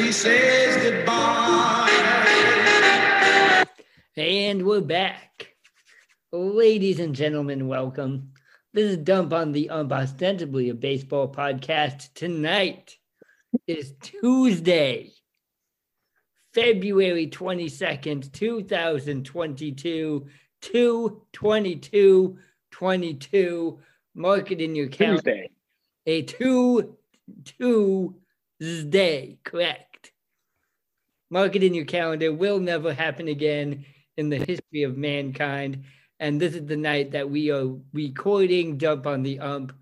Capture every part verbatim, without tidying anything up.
he says goodbye. And we're back. Ladies and gentlemen, welcome. This is Dump on the Ump, ostensibly a baseball podcast. Tonight is Tuesday, February twenty-second, twenty twenty-two, two twenty-two twenty-two. Mark it in your calendar. Tuesday. A two, Tuesday, correct. Mark it in your calendar. Will never happen again in the history of mankind. And this is the night that we are recording Dump on the Ump,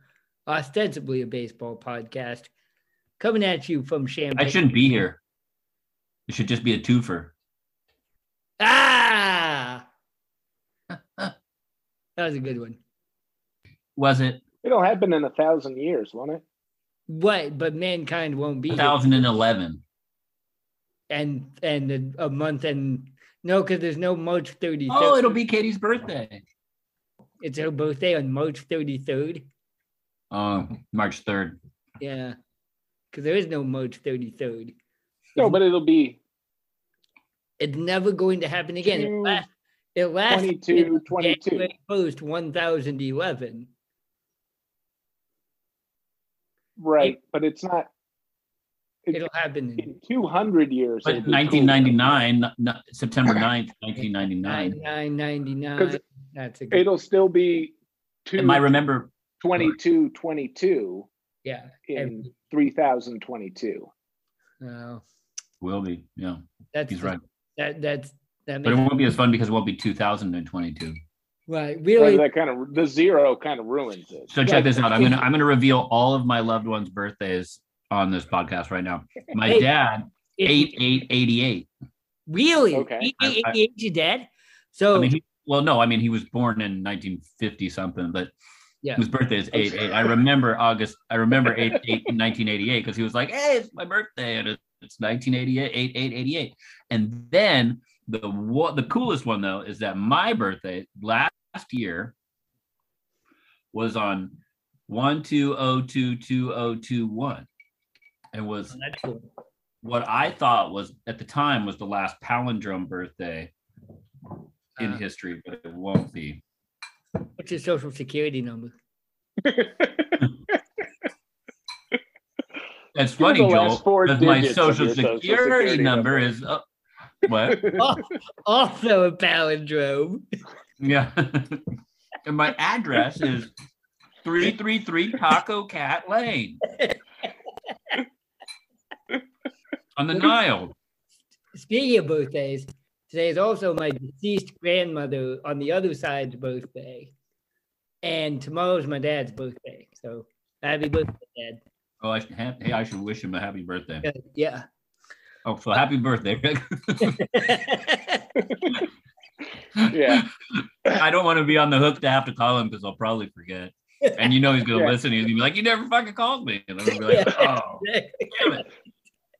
ostensibly a baseball podcast, coming at you from Champaign. I shouldn't be here. It should just be a twofer. Ah! That was a good one. Was it? It'll happen in a thousand years, won't it? What? But mankind won't be one thousand eleven. And and a, a month and... No, because there's no March thirty-third. Oh, it'll be Katie's birthday. It's her birthday on March thirty-third. Oh, um, March third. Yeah. Because there is no March thirty-third. No, but it'll be. It's never going to happen again. It lasts. It lasts. twenty-two, twenty-two. January first, one thousand eleven. Right, it, but it's not. It, it'll happen in, in two hundred years. But nineteen ninety-nine, cool. no, September ninth, nineteen ninety-nine. nine ninety-nine. That's a good it'll one. Still be. two. Am I remember? twenty-two, twenty-two. Yeah. In every, three thousand twenty-two. Oh. Will be, yeah. That's He's the, right. That that's that. But it won't be as fun because it won't be two thousand twenty-two. Right, really. So that kind of the zero kind of ruins it. So check right. this out. I'm gonna I'm gonna reveal all of my loved ones' birthdays on this podcast right now. My hey, dad, eight eight eighty eight. Really? Okay. Eight eight eighty eight. Your dad? So I mean, he, well, no, I mean he was born in nineteen fifty something, but. Yeah. His birthday is eight eight. I remember August. I remember eight eight nineteen eighty eight because he was like, "Hey, it's my birthday," and it's nineteen eighty eight eight eight eighty eight. And then the what the coolest one though is that my birthday last year was on one two oh two two oh two one, and was what I thought was at the time was the last palindrome birthday in uh, history, but it won't be. What's your social security number? That's funny, Joel. Because my social security, security number, number is uh, what? Also a palindrome. Yeah. And my address is three thirty-three Taco Cat Lane on the Nile. Speaking of birthdays. Today is also my deceased grandmother on the other side's birthday. And tomorrow's my dad's birthday. So happy birthday, Dad. Oh, I should have, hey, I should wish him a happy birthday. Uh, yeah. Oh, so happy birthday. Yeah. I don't want to be on the hook to have to call him because I'll probably forget. And you know he's going to yeah. listen. He's going to be like, you never fucking called me. And I'm going to be like, oh, damn it.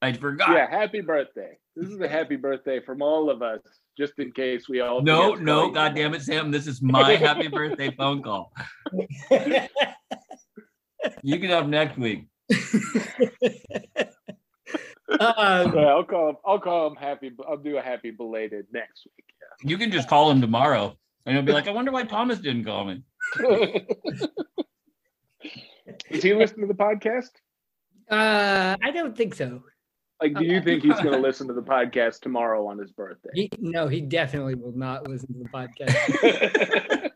I forgot. Yeah, happy birthday. This is a happy birthday from all of us, just in case we all... No, no, goddamn it, Sam. This is my happy birthday phone call. You can have next week. um, well, I'll call him, I'll call him happy. I'll do a happy belated next week. Yeah. You can just call him tomorrow, and he'll be like, I wonder why Thomas didn't call me. Does he listen to the podcast? Uh, I don't think so. Like, do you think he's going to listen to the podcast tomorrow on his birthday? He, no, he definitely will not listen to the podcast.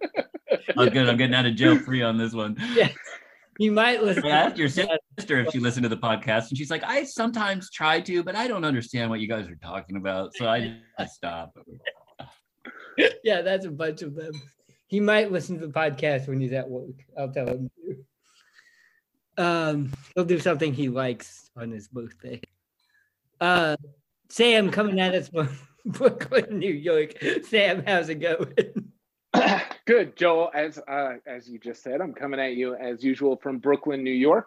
Oh, good. I'm getting out of jail free on this one. Yeah. You might listen. I asked your sister if she listened to the podcast, and she's like, I sometimes try to, but I don't understand what you guys are talking about, so I just stop. Yeah, that's a bunch of them. He might listen to the podcast when he's at work. I'll tell him. Um, he'll do something he likes on his birthday. Uh, Sam coming at us from Brooklyn, New York. Sam, how's it going? Good, Joel. As uh, as you just said, I'm coming at you as usual from Brooklyn, New York.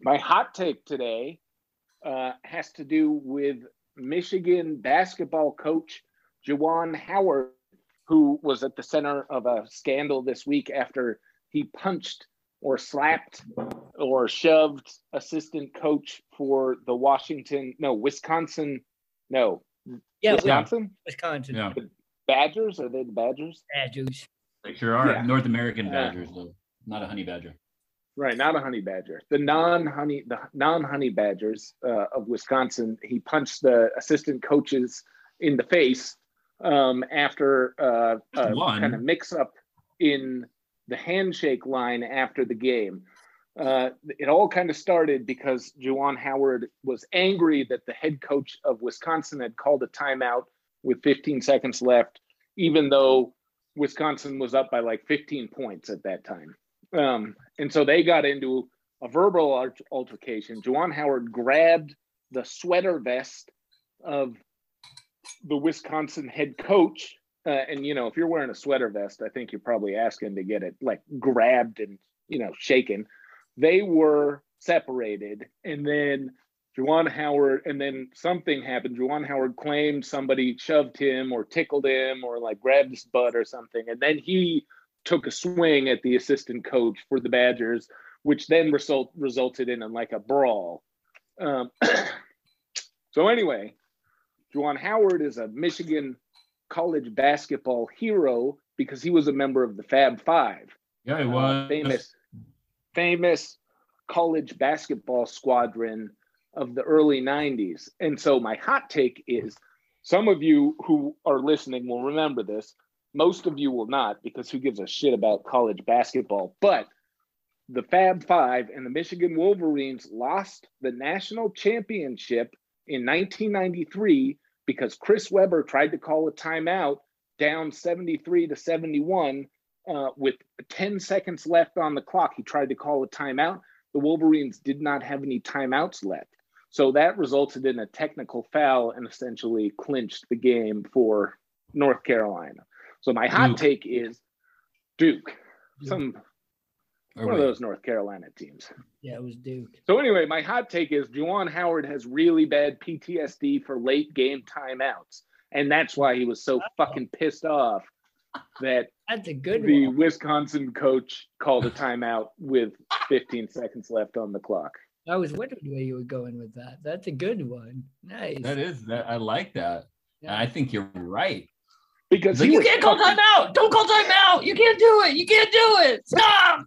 My hot take today uh, has to do with Michigan basketball coach Juwan Howard, who was at the center of a scandal this week after he punched or slapped or shoved assistant coach for the Washington, no, Wisconsin, no, yeah, Wisconsin, Wisconsin, yeah. The Badgers, are they the Badgers? Badgers, they sure are. Yeah. North American Badgers, uh, though, not a honey badger. Right, not a honey badger. The non-honey, the non-honey badgers uh, of Wisconsin. He punched the assistant coaches in the face um, after uh, a kind of mix-up in the handshake line after the game. Uh, it all kind of started because Juwan Howard was angry that the head coach of Wisconsin had called a timeout with fifteen seconds left, even though Wisconsin was up by like fifteen points at that time. Um, and so they got into a verbal altercation. Juwan Howard grabbed the sweater vest of the Wisconsin head coach. Uh, and, you know, if you're wearing a sweater vest, I think you're probably asking to get it like grabbed and, you know, shaken. They were separated. And then Juwan Howard, and then something happened. Juwan Howard claimed somebody shoved him or tickled him or like grabbed his butt or something. And then he took a swing at the assistant coach for the Badgers, which then result, resulted in like a brawl. Um, so anyway, Juwan Howard is a Michigan college basketball hero because he was a member of the Fab Five. Yeah, he was. Uh, famous, famous college basketball squadron of the early nineties. And so my hot take is, some of you who are listening will remember this. Most of you will not, because who gives a shit about college basketball? But the Fab Five and the Michigan Wolverines lost the national championship in nineteen ninety-three because Chris Webber tried to call a timeout down seventy-three to seventy-one uh, with ten seconds left on the clock. He tried to call a timeout. The Wolverines did not have any timeouts left. So that resulted in a technical foul and essentially clinched the game for North Carolina. So my hot Duke. take is Duke, some oh, one wait. of those North Carolina teams. Yeah, it was Duke. So anyway, my hot take is Juwan Howard has really bad P T S D for late game timeouts, and that's why he was so fucking pissed off that that's a good the one. Wisconsin coach called a timeout with fifteen seconds left on the clock. I was wondering where you were going with that. That's a good one. Nice. That is. That I like that. Yeah. I think you're right. Because he you can't call fucking... time out. Don't call time out. You can't do it. You can't do it. Stop.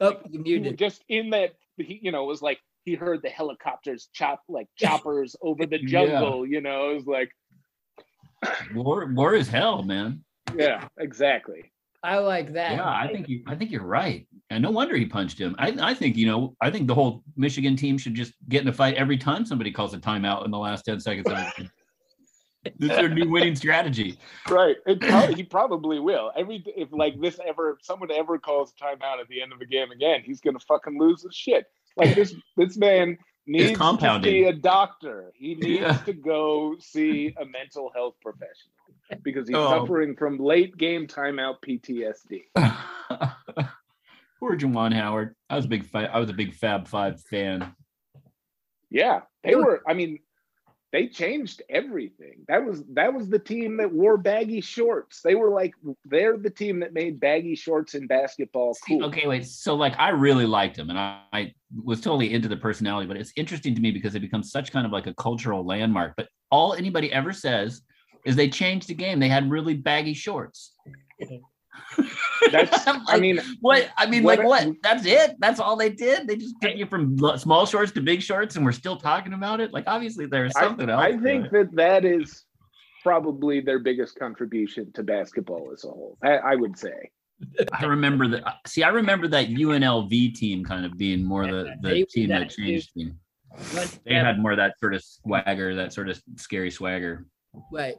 Oh, you muted. Just in that, he, you know, it was like he heard the helicopters chop like choppers over the jungle. Yeah. You know, it was like war. War is hell, man. Yeah, exactly. I like that. Yeah, I think you. I think you're right. And no wonder he punched him. I, I think you know. I think the whole Michigan team should just get in a fight every time somebody calls a timeout in the last ten seconds. Of This is their new winning strategy, right? It probably, he probably will. Every if like this ever, if someone ever calls timeout at the end of the game again, he's gonna fucking lose his shit. Like this, this man needs to be a doctor. He needs yeah. to go see a mental health professional because he's oh. suffering from late game timeout P T S D. Poor Juwan Howard. I was a big, I was a big Fab Five fan. Yeah, they were. I mean. They changed everything. That was that was the team that wore baggy shorts. They were like, they're the team that made baggy shorts in basketball cool. See, okay, wait. So, like, I really liked them, and I, I was totally into the personality, but it's interesting to me because it becomes such kind of like a cultural landmark. But all anybody ever says is they changed the game. They had really baggy shorts. That's, like, I mean, what? I mean, what like, what? It, that's it? That's all they did? They just took you from small shorts to big shorts, and we're still talking about it? Like, obviously, there's something I, else. I think that that is probably their biggest contribution to basketball as a whole. I, I would say. I remember that. See, I remember that U N L V team kind of being more the, the they, team that, that changed is, team. They had more of that sort of swagger, that sort of scary swagger. Right.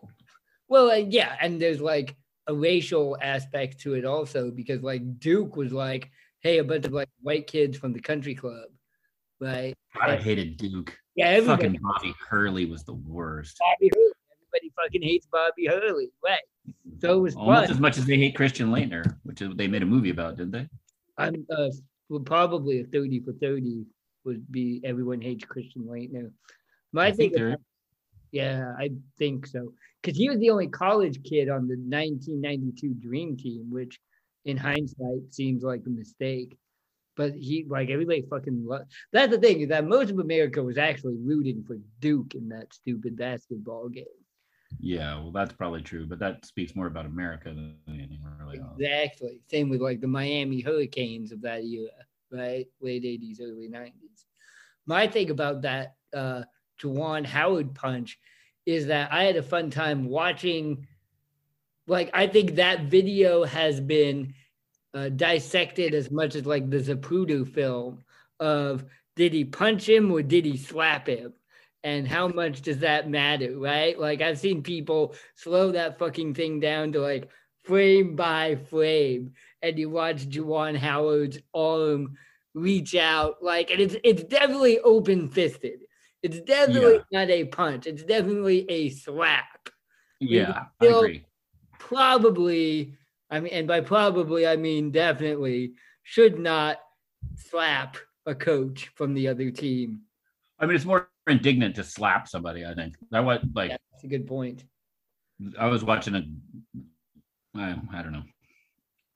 Well, uh, yeah, and there's like a racial aspect to it also, because like Duke was like, hey, a bunch of like white kids from the country club, right? God, I hated Duke. Yeah, fucking Bobby Hurley was the worst. Bobby Hurley, everybody fucking hates Bobby Hurley, right? So it was almost fun. As much as they hate Christian Laettner, which is, they made a movie about, didn't they? I'm uh, well, probably a thirty for thirty would be everyone hates Christian Laettner. My I thing think is, yeah, I think so. Because he was the only college kid on the nineteen ninety-two Dream Team, which in hindsight seems like a mistake. But he, like, everybody fucking loved. That's the thing, is that most of America was actually rooting for Duke in that stupid basketball game. Yeah, well, that's probably true, but that speaks more about America than anything really else. Exactly. Same with, like, the Miami Hurricanes of that era, right? Late eighties, early nineties. My thing about that uh, Juwan Howard punch is that I had a fun time watching. Like, I think that video has been uh, dissected as much as, like, the Zapruder film of did he punch him or did he slap him? And how much does that matter, right? Like, I've seen people slow that fucking thing down to, like, frame by frame. And you watch Juwan Howard's arm reach out, like, and it's it's definitely open-fisted. It's definitely yeah. not a punch. It's definitely a slap. Yeah, I agree. Probably, I mean, and by probably, I mean definitely should not slap a coach from the other team. I mean, it's more indignant to slap somebody, I think. I was, like, yeah, that's a good point. I was watching a, I, I don't know.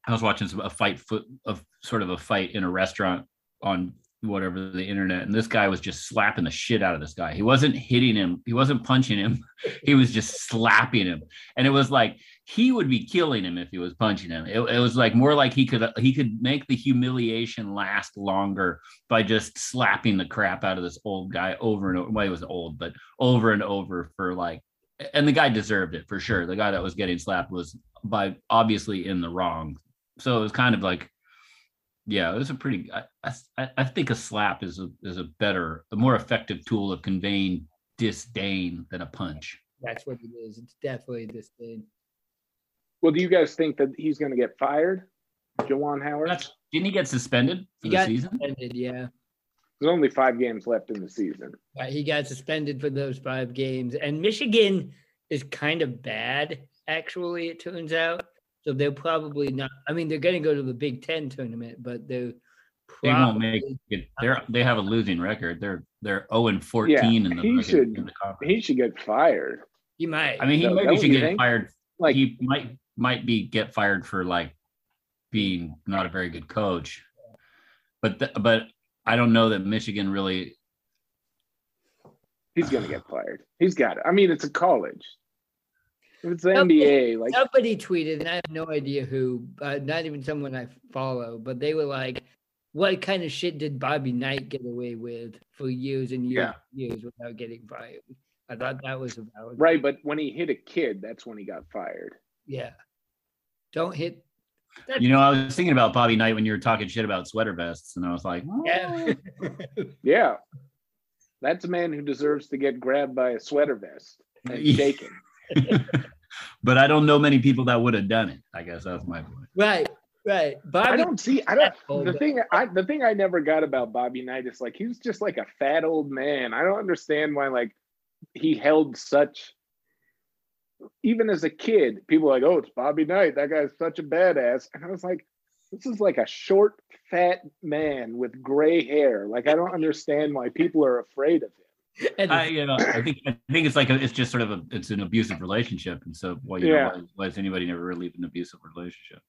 I was watching some, a fight foot of sort of a fight in a restaurant on whatever the internet, and this guy was just slapping the shit out of this guy. He wasn't hitting him. He wasn't punching him. He was just slapping him. And it was like, he would be killing him if he was punching him. It, it was like more like he could, he could make the humiliation last longer by just slapping the crap out of this old guy over and over. Well, he was old, but over and over for like, and the guy deserved it for sure. The guy that was getting slapped was by obviously in the wrong. So it was kind of like, yeah, it was a pretty. I, I, I think a slap is a is a better, a more effective tool of conveying disdain than a punch. That's what it is. It's definitely disdain. Well, do you guys think that he's going to get fired, Juwan Howard? That's, didn't he get suspended for he the got season? Suspended, yeah. There's only five games left in the season. Right, he got suspended for those five games, and Michigan is kind of bad, actually. It turns out. So they're probably not. I mean, they're going to go to the Big Ten tournament, but they're probably they won't make it. They're they have a losing record. They're they're oh and fourteen yeah, in the. He should in the conference. He should get fired. He might. I mean, he so, maybe should get think? fired. Like he might might be get fired for like being not a very good coach. But the, but I don't know that Michigan really. He's going to get fired. He's got it. I mean, it's a college. It's the somebody, N B A. Like somebody tweeted, and I have no idea who, uh, not even someone I follow, but they were like, "What kind of shit did Bobby Knight get away with for years and years, yeah. and years without getting fired?" I thought that was a valid right, point. But when he hit a kid, that's when he got fired. Yeah, don't hit. That's- you know, I was thinking about Bobby Knight when you were talking shit about sweater vests, and I was like, oh. "Yeah, yeah, that's a man who deserves to get grabbed by a sweater vest and shaken." But I don't know many people that would have done it. I guess that's my point. Right, right. Bobby, I don't see. I don't. The thing. I the thing I never got about Bobby Knight is like he was just like a fat old man. I don't understand why like he held such. Even as a kid, people were like, oh, it's Bobby Knight. That guy's such a badass. And I was like, this is like a short, fat man with gray hair. Like I don't understand why people are afraid of him. I, you know, I think I think it's like a, it's just sort of a it's an abusive relationship, and so well, you yeah. know, why, why does anybody never leave an abusive relationship?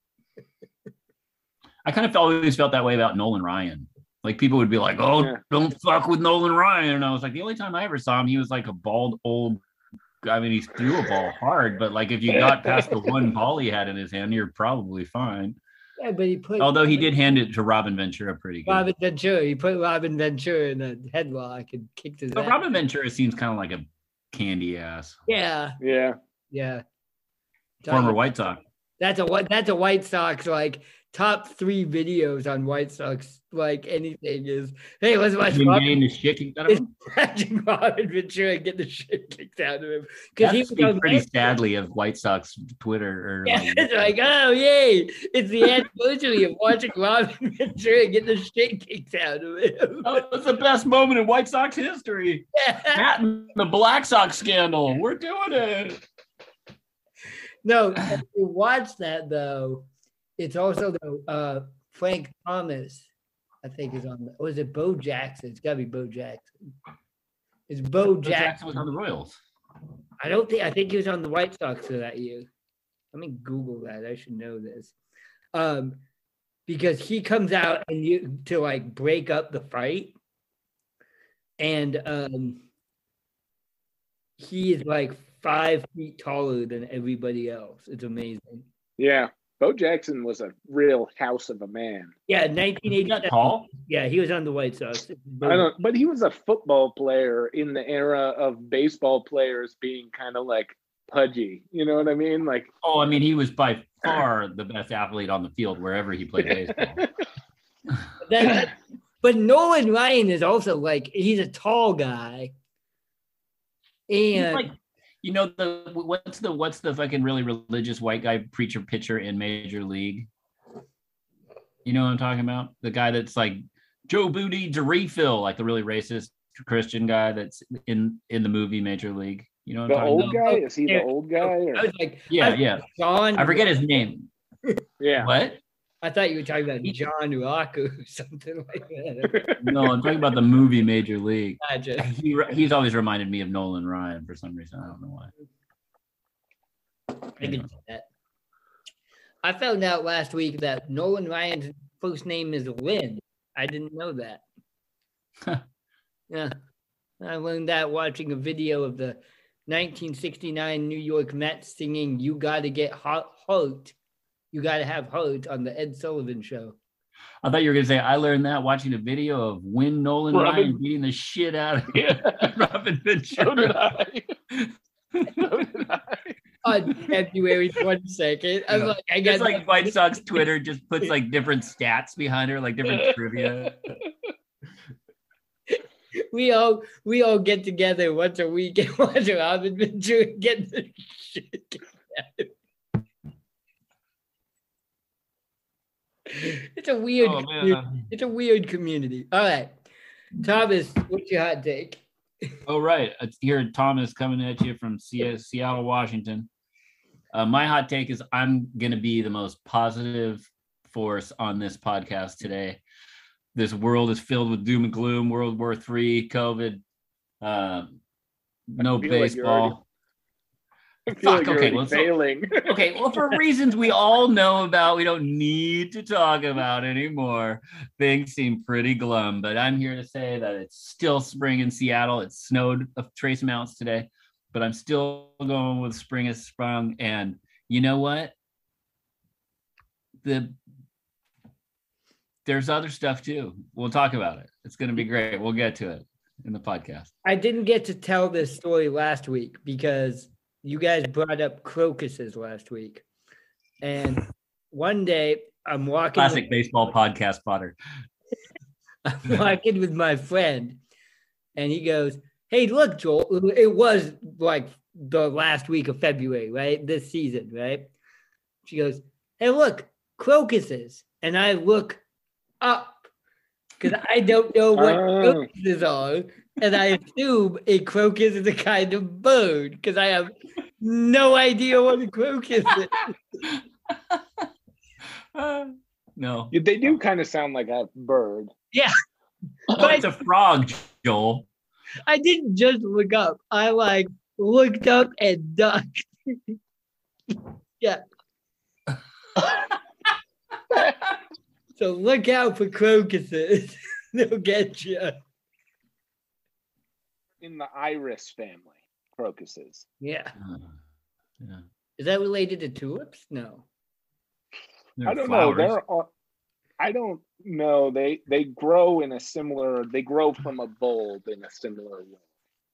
I kind of always felt that way about Nolan Ryan. Like people would be like, "Oh, yeah. don't fuck with Nolan Ryan," and I was like, the only time I ever saw him, he was like a bald old. I mean, he threw a ball hard, but like if you got past the one ball he had in his hand, you're probably fine. Yeah, but he put. Although he did hand it to Robin Ventura pretty good. Robin Ventura, he put Robin Ventura in a headlock and kicked his. But ass. Robin Ventura seems kind of like a candy ass. Yeah. Yeah. Yeah. Former White Sox. That's a that's a White Sox like top three videos on White Sox like anything is. Hey, let's watch. Robin, the shit kicked out of him. Watching Robin Ventura get the shit kicked out of him because he was pretty White sadly Sox. Of White Sox Twitter. Or yeah, like, it's like oh yay, it's the anniversary of watching Robin Ventura get the shit kicked out of him. Oh, it's the best moment in White Sox history. Yeah. That and the Black Sox scandal. We're doing it. No, if you watch that though, it's also though uh, Frank Thomas, I think, is on. Or is it Bo Jackson? It's got to be Bo Jackson. It's Bo, Bo Jackson. Jackson was on the Royals. I don't think. I think he was on the White Sox for that year. Let me Google that. I should know this. um, because he comes out and you, to like break up the fight, and um, he is like five feet taller than everybody else. It's amazing. Yeah. Bo Jackson was a real house of a man. Yeah, nineteen eighty. Tall? Yeah, he was on the White Sox. I don't, but he was a football player in the era of baseball players being kind of like pudgy. You know what I mean? Like, oh, I mean, he was by far the best athlete on the field wherever he played baseball. that, but Nolan Ryan is also like, he's a tall guy. And you know, the what's the what's the fucking really religious white guy preacher pitcher in Major League? You know what I'm talking about? The guy that's like Joe Boo needs a refill, like the really racist Christian guy that's in, in the movie Major League. You know what the I'm talking about? The old guy? Is he the old guy? Or? I was like, yeah, I, yeah. John, I forget his name. Yeah. What? I thought you were talking about John Rocco or something like that. No, I'm talking about the movie Major League. Gotcha. He, he's always reminded me of Nolan Ryan for some reason. I don't know why. I can see that. I found out last week that Nolan Ryan's first name is Lynn. I didn't know that. Yeah. I learned that watching a video of the nineteen sixty-nine New York Mets singing You Gotta Get Hurt. You got to have heart on the Ed Sullivan Show. I thought you were going to say, I learned that watching a video of when Nolan Robin. Ryan beating the shit out of him. Robin Ventura. So did I. So did I. On February twenty-second. I was yeah. like, I guess. It's like White Sox Twitter just puts like different stats behind her, like different trivia. We all we all get together once a week and watch Robin Ventura get the shit out of him. It's a weird oh, community. It's a weird community. All right. Thomas, what's your hot take? Oh, right. Here, Thomas coming at you from Seattle, Washington. Uh, my hot take is I'm going to be the most positive force on this podcast today. This world is filled with doom and gloom, World War Three, COVID, uh, no baseball. Like Fuck, like okay, well, failing. So, okay, well, for reasons we all know about, we don't need to talk about anymore, things seem pretty glum, but I'm here to say that it's still spring in Seattle. It snowed a trace amounts today, but I'm still going with spring has sprung, and you know what? The There's other stuff, too. We'll talk about it. It's going to be great. We'll get to it in the podcast. I didn't get to tell this story last week because you guys brought up crocuses last week. And one day I'm walking. Classic with, baseball podcast fodder. I'm walking with my friend and he goes, hey, look, Joel, it was like the last week of February, right? This season, right? She goes, hey, look, crocuses. And I look up because I don't know what oh. crocuses are. And I assume a crocus is a kind of bird because I have no idea what a crocus is. uh, no. They do kind of sound like a bird. Yeah. But oh, it's a frog, Joel. I didn't just look up. I like looked up and ducked. Yeah. So look out for crocuses. They'll get you. In the iris family, crocuses. Yeah. Uh, yeah. Is that related to tulips? No. They're I don't flowers. know. They're all, I don't know. They they grow in a similar. They grow from a bulb in a similar way.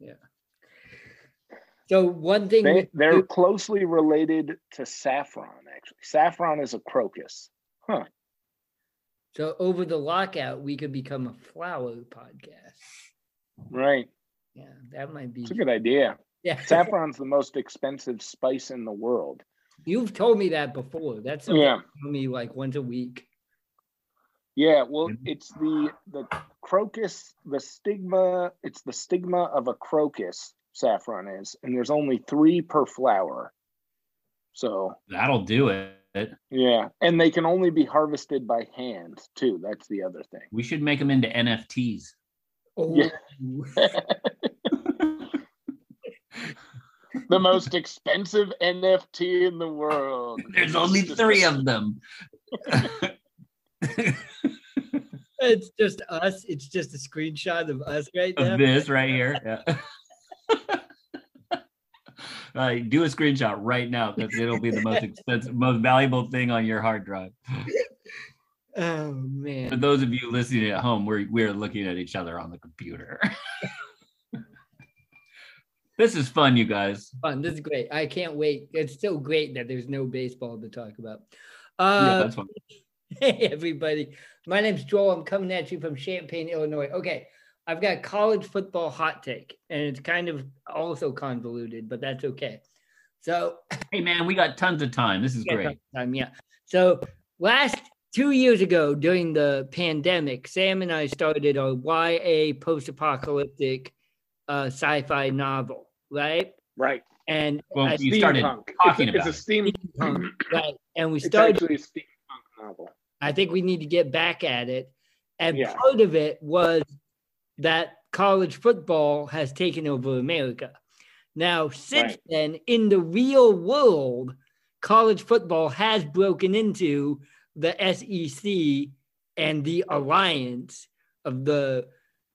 Yeah. So one thing they, they're closely related to saffron. Actually, saffron is a crocus. Huh. So over the lockout, we could become a flower podcast. Right. Yeah, that might be. It's a good idea. Yeah, saffron's the most expensive spice in the world. You've told me that before. That's something yeah. you told me like once a week. Yeah, well, it's the the crocus, the stigma. It's the stigma of a crocus. Saffron is, and there's only three per flower. So that'll do it. Yeah, and they can only be harvested by hand too. That's the other thing. We should make them into N F Ts. Oh. Yeah. The most expensive N F T in the world. There's only three of them. It's just us. It's just a screenshot of us right now. Of this right here. Yeah. Like, do a screenshot right now because it'll be the most expensive, most valuable thing on your hard drive. Oh man! For those of you listening at home, we're we're looking at each other on the computer. This is fun, you guys. Fun. This is great. I can't wait. It's so great that there's no baseball to talk about. Uh, yeah, that's fun. Hey everybody, my name's Joel. I'm coming at you from Champaign, Illinois. Okay, I've got college football hot take, and it's kind of also convoluted, but that's okay. So, hey man, we got tons of time. This is great. Time, yeah. So last two years ago during the pandemic, Sam and I started our Y A post-apocalyptic uh, sci-fi novel, right? Right. And well, I, you started punk. talking it's, about it's a steampunk, right? And we started. It's actually a steampunk novel. I think we need to get back at it. And yeah. part of it was that college football has taken over America. Now, since right. then, in the real world, college football has broken into the S E C and the alliance of the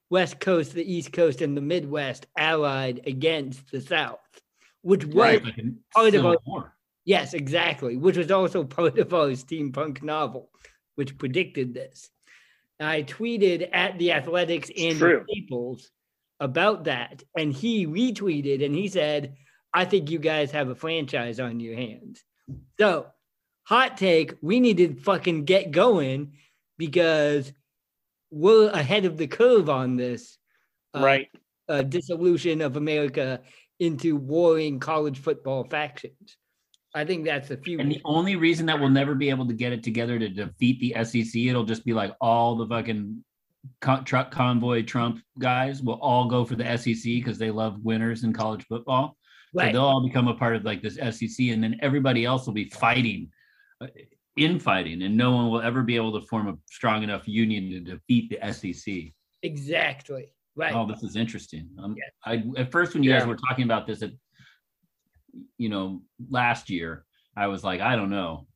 West Coast, the East Coast, and the Midwest allied against the South, which was right, like part of our war. Yes, exactly, which was also part of our steampunk novel, which predicted this. I tweeted at The Athletic's Andrew Staples about that, and he retweeted, and he said, I think you guys have a franchise on your hands. So, hot take, we need to fucking get going because we're ahead of the curve on this. Uh, right. Uh, dissolution of America into warring college football factions. I think that's the future. And the only reason that we'll never be able to get it together to defeat the S E C, it'll just be like all the fucking con- truck convoy Trump guys will all go for the S E C because they love winners in college football. Right. So they'll all become a part of like this S E C, and then everybody else will be fighting, uh, infighting, and no one will ever be able to form a strong enough union to defeat the S E C. Exactly. Right. Oh, this is interesting. Um, yeah. I, at first, when you yeah. guys were talking about this at, you know, last year, I was like, I don't know,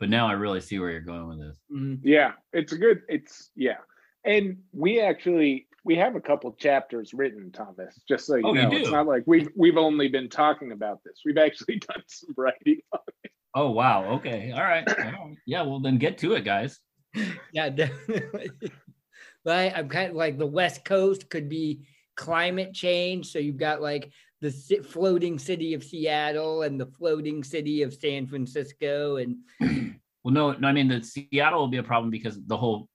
but now I really see where you're going with this. Mm-hmm. Yeah, it's a good, it's, yeah. And we actually, we have a couple chapters written, Thomas, just so you oh, know. You it's not like we've, we've only been talking about this. We've actually done some writing on it. Oh, wow. Okay. All right. All right. Yeah, well, then get to it, guys. Yeah, definitely. Right? I'm kind of like the West Coast could be climate change. So you've got like the floating city of Seattle and the floating city of San Francisco. And well, no, no, I mean, the Seattle will be a problem because the whole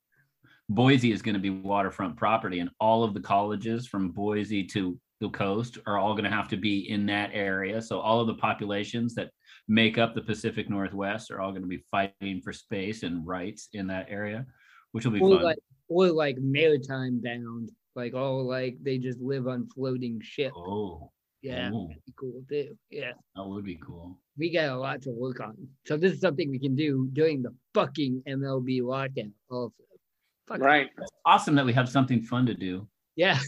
Boise is going to be waterfront property, and all of the colleges from Boise to the coast are all going to have to be in that area. So all of the populations that make up the Pacific Northwest are all going to be fighting for space and rights in that area, which will be or fun. Like, or like maritime bound, like all like they just live on floating ships. Oh. Yeah, Ooh. that'd be cool too. Yeah, that would be cool. We got a lot to work on, so this is something we can do during the fucking M L B lockout. Also, Fuck right. It's awesome that we have something fun to do. Yeah,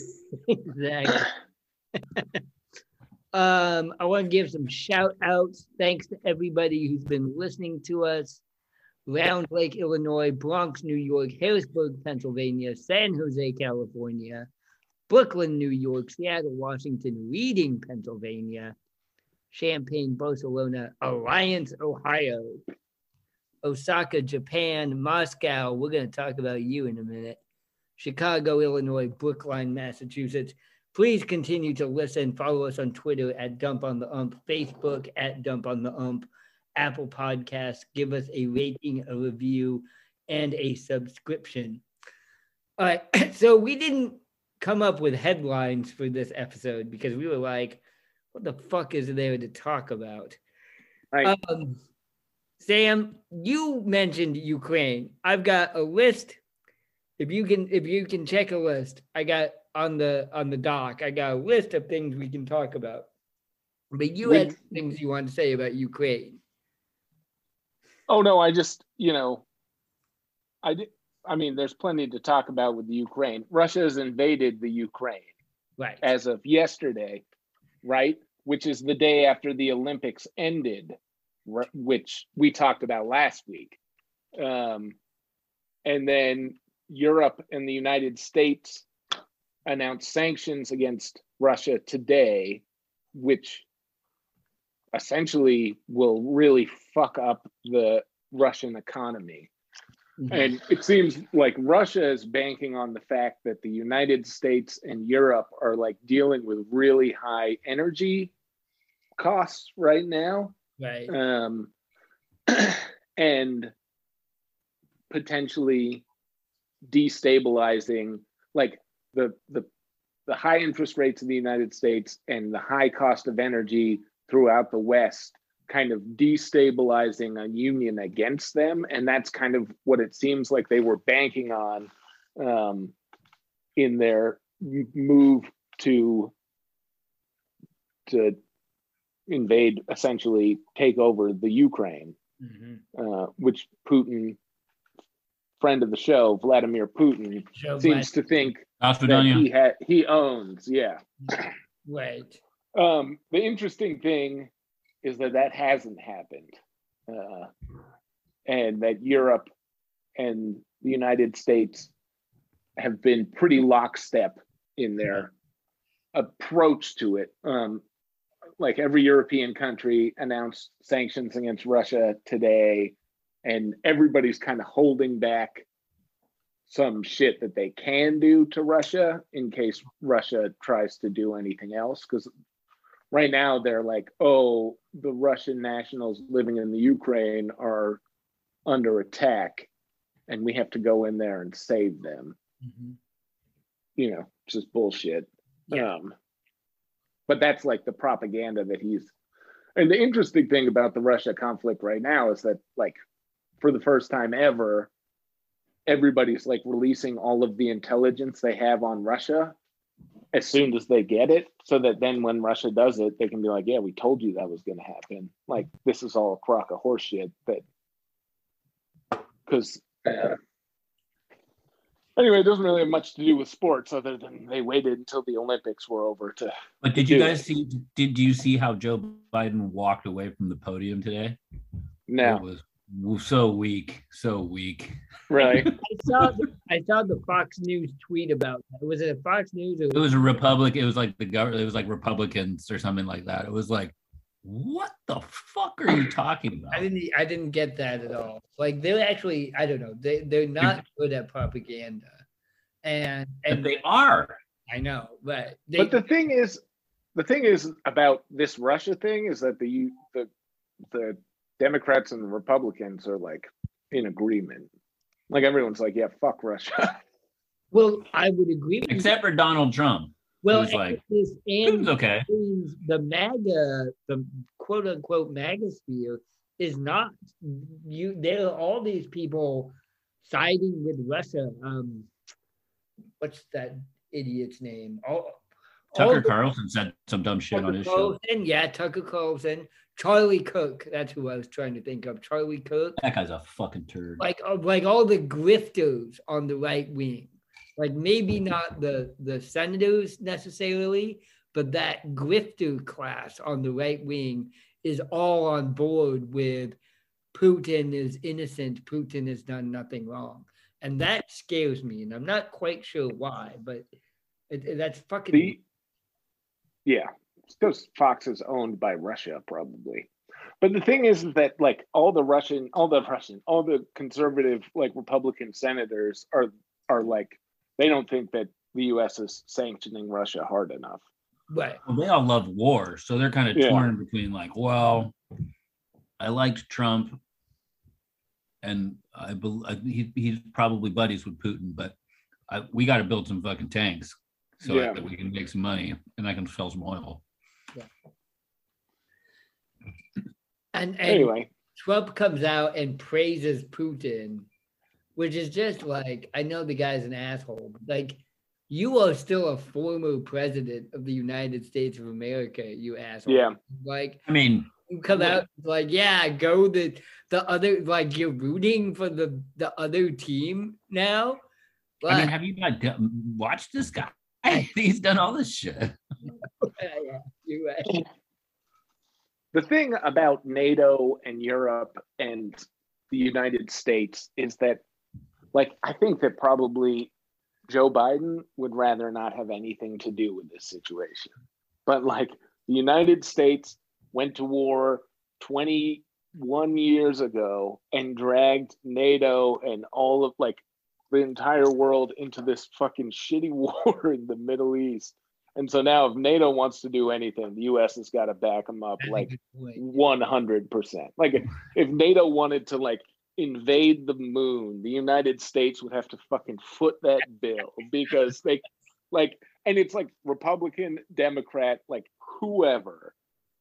exactly. um, I want to give some shout outs. Thanks to everybody who's been listening to us: Round Lake, Illinois; Bronx, New York; Harrisburg, Pennsylvania; San Jose, California; Brooklyn, New York; Seattle, Washington; Reading, Pennsylvania; Champaign, Barcelona; Alliance, Ohio; Osaka, Japan; Moscow, we're going to talk about you in a minute; Chicago, Illinois; Brookline, Massachusetts. Please continue to listen. Follow us on Twitter at Dump on the Ump, Facebook at Dump on the Ump, Apple Podcasts. Give us a rating, a review, and a subscription. All right, so we didn't come up with headlines for this episode because we were like, what the fuck is there to talk about? Right. Um, Sam, you mentioned Ukraine. I've got a list. If you can, if you can check a list, I got on the, on the doc, I got a list of things we can talk about, but you we, had things you want to say about Ukraine. Oh no, I just, you know, I did. I mean, there's plenty to talk about with the Ukraine. Russia has invaded the Ukraine right. as of yesterday, right? Which is the day after the Olympics ended, which we talked about last week. Um, and then Europe and the United States announced sanctions against Russia today, which essentially will really fuck up the Russian economy. Mm-hmm. And it seems like Russia is banking on the fact that the United States and Europe are like dealing with really high energy costs right now. Right. Um, and potentially destabilizing, like the, the, the high interest rates in the United States and the high cost of energy throughout the West kind of destabilizing a union against them. And that's kind of what it seems like they were banking on um, in their move to, to invade, essentially take over the Ukraine, mm-hmm. uh, which Putin, friend of the show, Vladimir Putin, show seems Vlad- to think that he, ha- he owns. Yeah. Right. Um, the interesting thing is that that hasn't happened, uh, and that Europe and the United States have been pretty lockstep in their approach to it. Um, like every European country announced sanctions against Russia today, and everybody's kind of holding back some shit that they can do to Russia in case Russia tries to do anything else, because right now they're like, oh, the Russian nationals living in the Ukraine are under attack and we have to go in there and save them. Mm-hmm. You know, just bullshit. Yeah. Um, but that's like the propaganda that he's, and the interesting thing about the Russia conflict right now is that, like, for the first time ever, everybody's like releasing all of the intelligence they have on Russia as soon as they get it, so that then when Russia does it, they can be like, yeah, we told you that was going to happen. Like, this is all a crock of horseshit. But because uh, anyway, it doesn't really have much to do with sports other than they waited until the Olympics were over to. But did you guys it. see, did you see how Joe Biden walked away from the podium today? No. It was so weak, so weak. Right. I saw the, I saw the Fox News tweet about that. Was it Fox News? Or was it was a Republic. It was like the government. It was like Republicans or something like that. It was like, what the fuck are you talking about? I didn't. I didn't get that at all. Like, they're actually, I don't know. They they're not good at propaganda, and and but they are. I know, but they, but the thing is, the thing is about this Russia thing is that the the the. Democrats and Republicans are like in agreement. Like, everyone's like, yeah, fuck Russia. Well, I would agree with Except you. for Donald Trump. Well, and like, this, and okay. the MAGA, the quote unquote MAGA sphere is not, you, there are all these people siding with Russia. Um, what's that idiot's name? All, Tucker all the, Carlson said some dumb shit Tucker on his Carlson, show. Yeah, Tucker Carlson. Charlie Kirk, that's who I was trying to think of. Charlie Kirk. That guy's a fucking turd. Like, like all the grifters on the right wing. Like, maybe not the, the senators necessarily, but that grifter class on the right wing is all on board with Putin is innocent, Putin has done nothing wrong. And that scares me, and I'm not quite sure why, but it, it, that's fucking... The, yeah. Because Fox is owned by Russia, probably. But the thing is that, like, all the Russian, all the Russian, all the conservative, like, Republican senators are are like, they don't think that the U S is sanctioning Russia hard enough. Right. Well, they all love war, so they're kind of yeah. torn between, like, well, I liked Trump, and I, I he, he's probably buddies with Putin, but I, we got to build some fucking tanks so yeah. that we can make some money and I can sell some oil. Yeah. And, and anyway, Trump comes out and praises Putin, which is just like, I know the guy's an asshole, but like, you are still a former president of the United States of America, you asshole. Yeah. Like, I mean, you come yeah. out like, yeah, go the the other, like, you're rooting for the, the other team now. But, I mean, have you not done, watched this guy? He's done all this shit. The thing about NATO and Europe and the United States is that, like, I think that probably Joe Biden would rather not have anything to do with this situation. But, like, the United States went to war twenty-one years ago and dragged NATO and all of, like, the entire world into this fucking shitty war in the Middle East. And so now if NATO wants to do anything, the U S has got to back them up like one hundred percent. Like if, if NATO wanted to like invade the moon, the United States would have to fucking foot that bill because they like, and it's like Republican, Democrat, like whoever.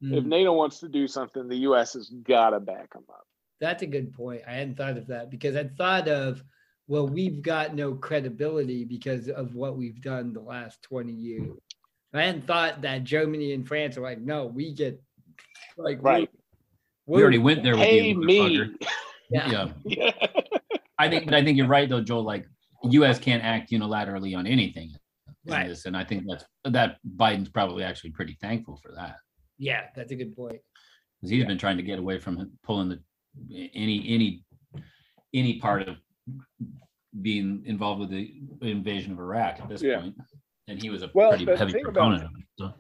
Mm. If NATO wants to do something, the U S has got to back them up. That's a good point. I hadn't thought of that because I'd thought of, well, we've got no credibility because of what we've done the last twenty years. I hadn't thought that Germany and France are like, no, we get like right. We, we already went there with hey you, motherfucker. Yeah. yeah. I think, but I think you're right though, Joel. Like, the U S can't act unilaterally on anything, right? In this, and I think that's that Biden's probably actually pretty thankful for that. Yeah, that's a good point. Because he's yeah. been trying to get away from pulling the any any any part of. Being involved with the invasion of Iraq at this yeah. point, and he was a well, pretty heavy proponent of it. So.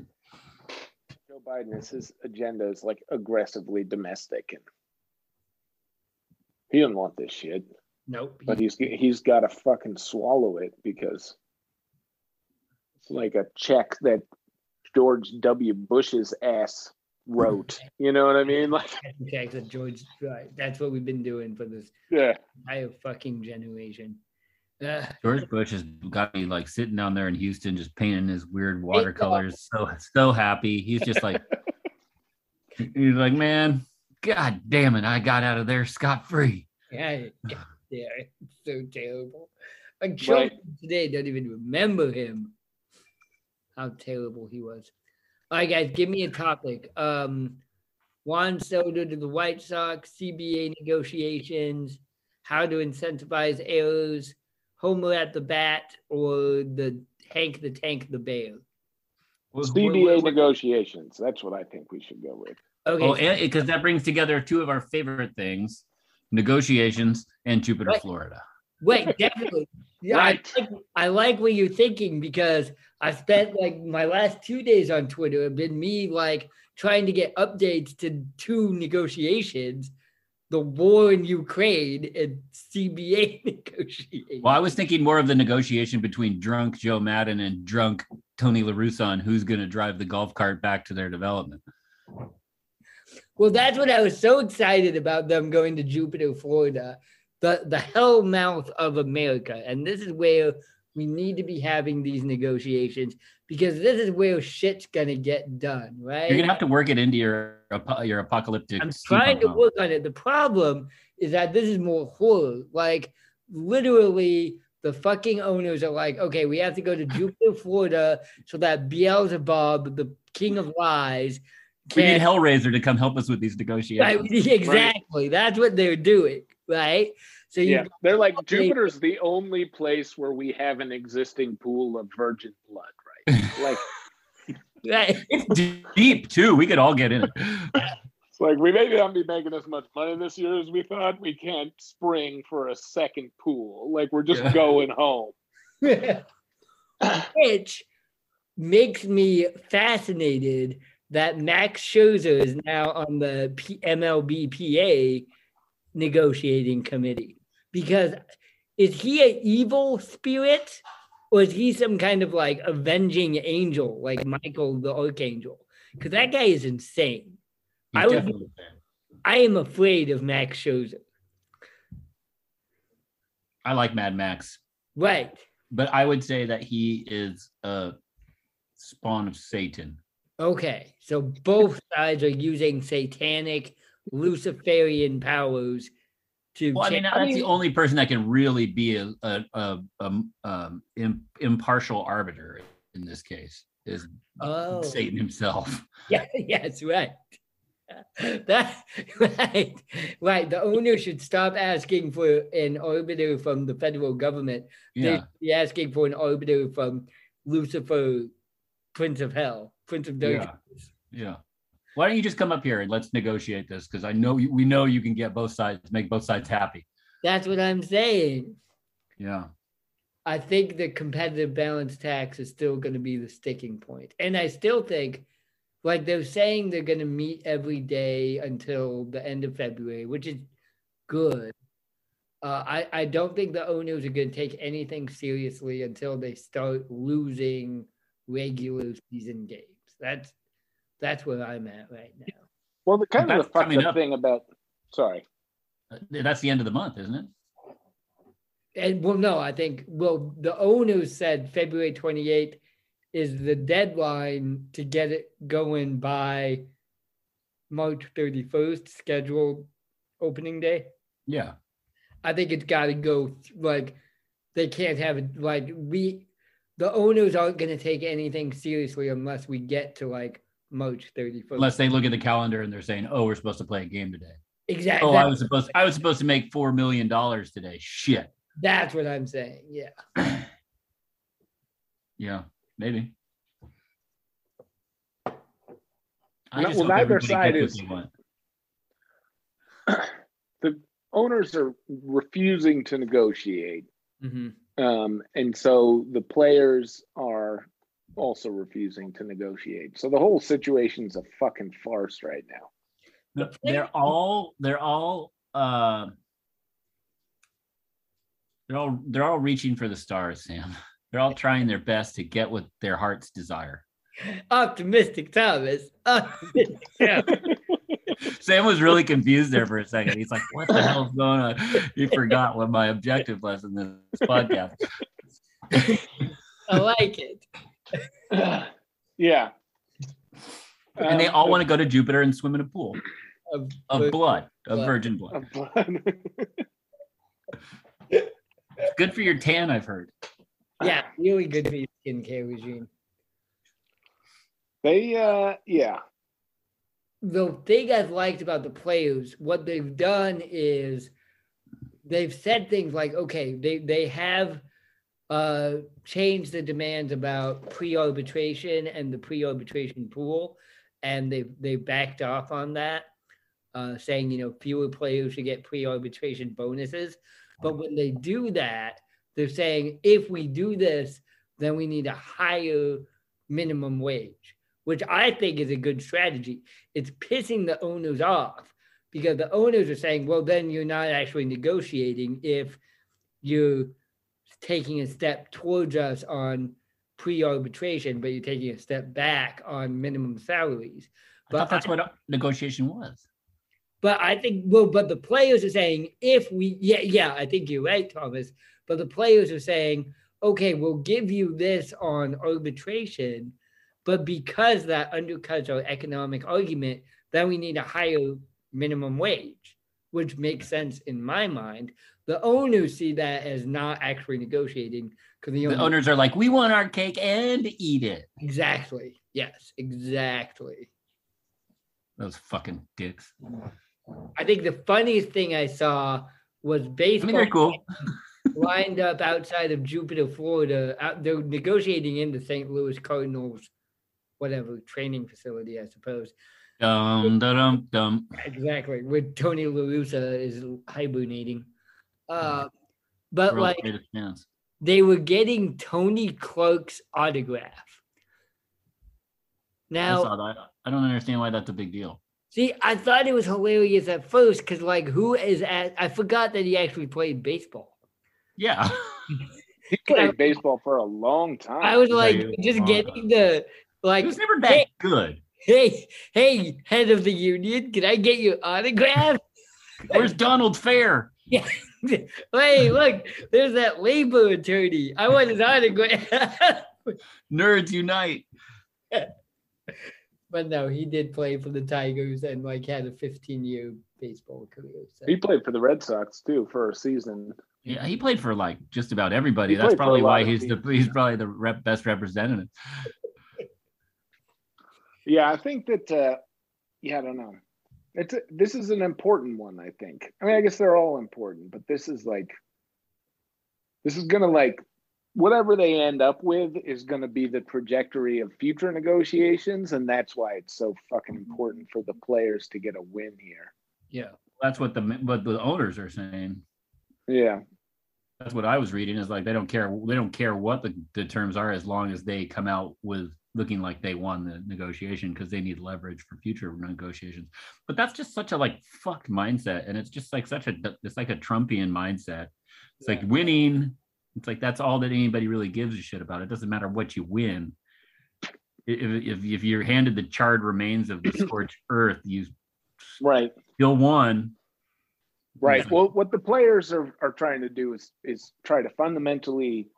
Joe Biden is his agenda is like aggressively domestic, and he didn't want this shit. Nope. But he's he's got to fucking swallow it because it's like a check that George W. Bush's ass wrote. You know what I mean? Like George, right. That's what we've been doing for this yeah. entire fucking generation. Uh, George Bush has got me like sitting down there in Houston just painting his weird watercolors. So so happy. He's just like he's like, man, god damn it, I got out of there scot-free. Yeah, yeah, it's so terrible. Like children right. today don't even remember him. How terrible he was. All right, guys, give me a topic. Um, Juan Soto to the White Sox, C B A negotiations, how to incentivize errors, Homer at the bat, or the Hank the Tank the Bear. C B A negotiations. That's what I think we should go with. Okay, because oh, that brings together two of our favorite things, negotiations and Jupiter, right. Florida. Wait, definitely. Yeah, right. I, like, I like what you're thinking because I spent like my last two days on Twitter have been me like trying to get updates to two negotiations, the war in Ukraine and C B A negotiations. Well, I was thinking more of the negotiation between drunk Joe Madden and drunk Tony La Russa on who's going to drive the golf cart back to their development. Well, that's what I was so excited about them going to Jupiter, Florida. The the hell mouth of America. And this is where we need to be having these negotiations because this is where shit's gonna get done, right? You're gonna have to work it into your your apocalyptic. I'm trying to work on it. The problem is that this is more horror. Like literally the fucking owners are like, okay, we have to go to Jupiter, Florida so that Beelzebub, the king of lies, can... We need Hellraiser to come help us with these negotiations. Right, exactly. Right. That's what they're doing. Right. So you yeah, they're like Jupiter's the only place where we have an existing pool of virgin blood, right? Like, right. It's deep too. We could all get in it. It's like we maybe don't be making as much money this year as we thought. We can't spring for a second pool. Like we're just yeah. going home. Which makes me fascinated that Max Scherzer is now on the M L B P A negotiating committee, because is he an evil spirit or is he some kind of like avenging angel like Michael the Archangel? Because that guy is insane. He's I would be, I am afraid of Max Scherzer. I like Mad Max. Right. But I would say that he is a spawn of Satan. Okay. So both sides are using satanic Luciferian powers to well, I mean, that's the only person that can really be a, a, a, a um, impartial arbiter in this case is oh. Satan himself. Yeah, yes, right. That, right, right. The owner should stop asking for an arbiter from the federal government. Yeah. They should be asking for an arbiter from Lucifer, Prince of Hell, Prince of Darkness. Yeah. yeah. Why don't you just come up here and let's negotiate this? Because I know we know you can get both sides, make both sides happy. That's what I'm saying. Yeah. I think the competitive balance tax is still going to be the sticking point. And I still think, like they're saying, they're going to meet every day until the end of February, which is good. Uh, I, I don't think the owners are going to take anything seriously until they start losing regular season games. That's that's where I'm at right now. Well, the kind of the fucked up thing about – sorry. That's the end of the month, isn't it? And well, no, I think – well, the owners said February twenty-eighth is the deadline to get it going by March thirty-first, scheduled opening day. Yeah. I think it's got to go, like, they can't have it, like, we, the owners aren't going to take anything seriously unless we get to, like, March thirty-first. Unless they look at the calendar and they're saying, oh, we're supposed to play a game today. Exactly. Oh, I was supposed I was supposed to make four million dollars today. Shit. That's what I'm saying, yeah. Yeah, maybe. I just well, hope neither side is... the... Owners are refusing to negotiate, mm-hmm. um, and so the players are also refusing to negotiate. So the whole situation's a fucking farce right now. They're all they're all uh, they're all they're all reaching for the stars, Sam. They're all trying their best to get what their hearts desire. Optimistic Thomas. Optimistic Thomas. Sam was really confused there for a second. He's like, what the hell's going on? He forgot what my objective was in this podcast. I like it. Uh, yeah. And um, they all want to go to Jupiter and swim in a pool of, of blood, blood, of virgin blood. Of blood. It's good for your tan, I've heard. Yeah, really good for your skincare regime. They, uh, yeah. The thing I've liked about the players, what they've done is they've said things like, okay, they, they have uh, changed the demands about pre-arbitration and the pre-arbitration pool, and they've, they've backed off on that, uh, saying, you know, fewer players should get pre-arbitration bonuses. But when they do that, they're saying, if we do this, then we need a higher minimum wage, which I think is a good strategy. It's pissing the owners off because the owners are saying, well, then you're not actually negotiating if you're taking a step towards us on pre-arbitration, but you're taking a step back on minimum salaries. But I thought that's I, what negotiation was. But I think, well, but the players are saying, if we, yeah, yeah, I think you're right, Thomas, but the players are saying, okay, we'll give you this on arbitration, but because that undercuts our economic argument, then we need a higher minimum wage, which makes sense in my mind. The owners see that as not actually negotiating. because the, the owners-, owners are like, we want our cake and eat it. Exactly. Yes, exactly. Those fucking dicks. I think the funniest thing I saw was baseball. I mean, they're cool. Lined up outside of Jupiter, Florida. Out, they're negotiating in the Saint Louis Cardinals whatever training facility, I suppose. Dum dum dum. Exactly, where Tony La Russa is hibernating. Uh, but Real like they were getting Tony Clark's autograph. Now I saw that. I don't understand why that's a big deal. See, I thought it was hilarious at first because, like, who is at? I forgot that he actually played baseball. Yeah, he played I, baseball for a long time. I was like, was just getting time. the. Like, it was never that hey, good. Hey, hey, head of the union, can I get your autograph? Where's Donald Fehr? Yeah. Hey, look, there's that labor attorney. I want his autograph. Nerds unite. But no, he did play for the Tigers and like had a fifteen-year baseball career. So. He played for the Red Sox too for a season. Yeah, he played for like just about everybody. He That's probably why he's the he's probably the rep, best representative. Yeah, I think that, uh, yeah, I don't know. It's a, this is an important one, I think. I mean, I guess they're all important, but this is like, this is going to like whatever they end up with is going to be the trajectory of future negotiations. And that's why it's so fucking important for the players to get a win here. Yeah. That's what the, what the owners are saying. Yeah. That's what I was reading, is like, they don't care. They don't care what the, the terms are, as long as they come out with looking like they won the negotiation, because they need leverage for future negotiations. But that's just such a like fucked mindset. And it's just like such a, it's like a Trumpian mindset. It's yeah. like winning. It's like, that's all that anybody really gives a shit about. It doesn't matter what you win. If if, if you're handed the charred remains of the scorched earth, you right. still won. Right. Well, what the players are, are trying to do is is try to fundamentally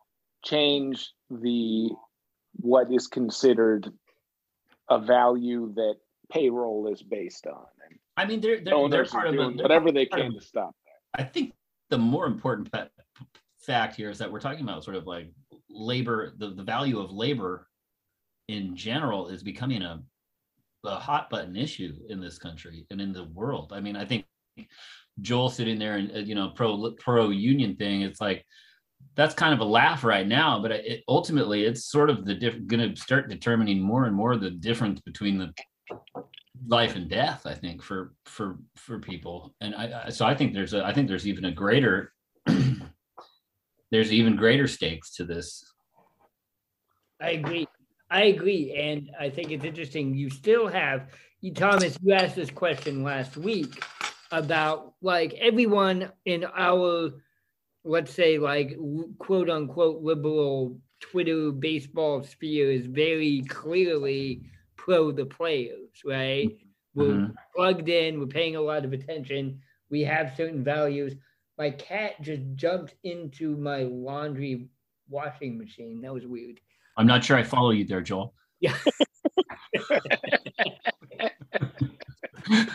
change the what is considered a value that payroll is based on. And I mean, they're they're, they're part of doing a, whatever they can to stop that. I think the more important pet, fact here is that we're talking about sort of like labor, the, the value of labor in general is becoming a, a hot button issue in this country and in the world. I mean, I think Joel sitting there and, you know, pro pro union thing, it's like, that's kind of a laugh right now, but it, ultimately it's sort of the diff- going to start determining more and more the difference between the life and death, I think, for for for people. And I, I so I think there's a, I think there's even a greater there's even greater stakes to this. I agree. I agree. And I think it's interesting. You still have, you, Thomas, you asked this question last week about like everyone in our, let's say like quote unquote liberal Twitter baseball sphere is very clearly pro the players, right? Mm-hmm. We're plugged in, we're paying a lot of attention. We have certain values. My cat just jumped into my laundry washing machine. That was weird. I'm not sure I follow you there, Joel. Yeah.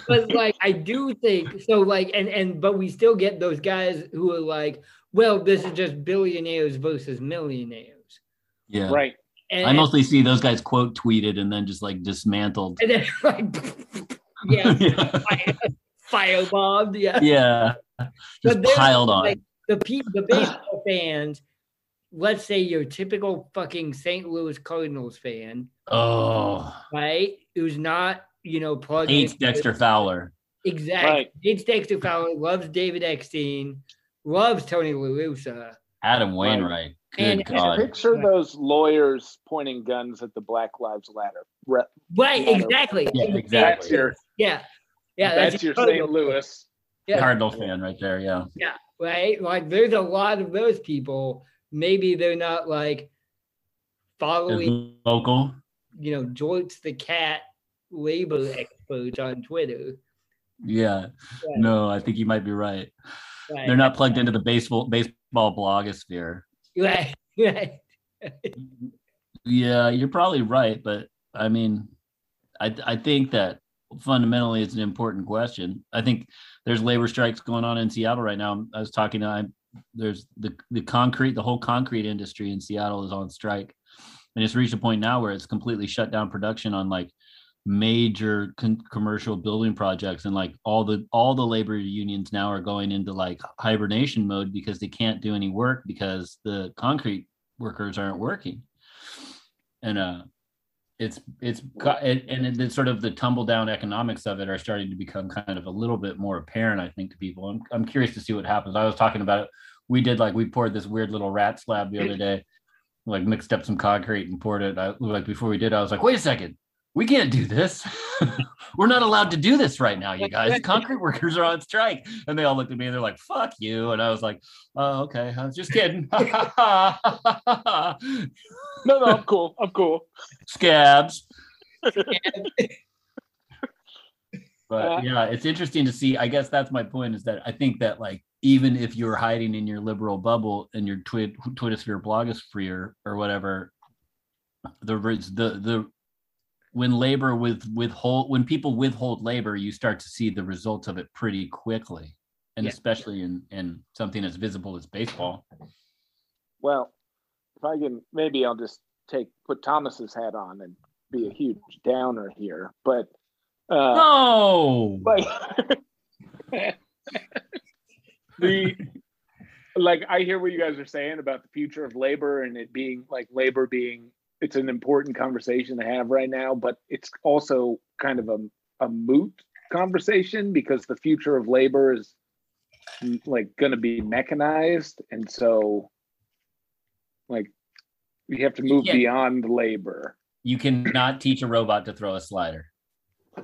But like, I do think so, like, and, and, but we still get those guys who are like, well, this is just billionaires versus millionaires. Yeah. Right. And I mostly see those guys quote tweeted and then just like dismantled. And then like, yeah. yeah. Firebombed. Yeah. Yeah. Just but piled on. Like, the people, the baseball fans, let's say your typical fucking Saint Louis Cardinals fan. Oh. Right? Who's not, you know, plugged in. Hates Dexter Fowler. Exactly. Right. Hates Dexter Fowler, loves David Eckstein, loves Tony La Russa. Adam Wainwright. Good and, God. And picture those lawyers pointing guns at the Black Lives Matter. Re- right, ladder. Exactly. Yeah, exactly. That's your, yeah. Yeah, that's, that's your Cardinal Saint Louis. Yeah. Cardinal fan right there, yeah. Yeah, right? Like, there's a lot of those people. Maybe they're not, like, following they're local, you know, Jorts the Cat labor experts on Twitter. Yeah. yeah. No, I think you might be right. right. They're not plugged into the baseball baseball blogosphere. Right, right. Yeah, you're probably right, but, I mean, I I think that fundamentally it's an important question. I think there's labor strikes going on in Seattle right now. I was talking to, I, there's the, the concrete, the whole concrete industry in Seattle is on strike. And it's reached a point now where it's completely shut down production on like major con- commercial building projects. And like all the, all the labor unions now are going into like hibernation mode because they can't do any work because the concrete workers aren't working. And, uh, It's it's and it's sort of the tumble down economics of it are starting to become kind of a little bit more apparent, I think, to people. I'm I'm curious to see what happens. I was talking about it. We did like we poured this weird little rat slab the other day, like mixed up some concrete and poured it. I, like before we did, I was like, wait a second, we can't do this. We're not allowed to do this right now, you guys. Concrete workers are on strike, and they all looked at me and they're like, "Fuck you!" And I was like, "Oh, okay. I was just kidding." No, no, I'm cool. I'm cool. Scabs. But yeah, it's interesting to see. I guess that's my point, is that I think that like even if you're hiding in your liberal bubble and your twit, Twittersphere, blogosphere, or whatever, the the the when labor with withhold when people withhold labor, you start to see the results of it pretty quickly, and yeah. especially in in something as visible as baseball. Well. If I can, maybe I'll just take put Thomas's hat on and be a huge downer here. But uh, no, like the like, I hear what you guys are saying about the future of labor and it being like labor being, it's an important conversation to have right now, but it's also kind of a, a moot conversation because the future of labor is like going to be mechanized. And so like we have to move yeah. beyond labor. You cannot teach a robot to throw a slider.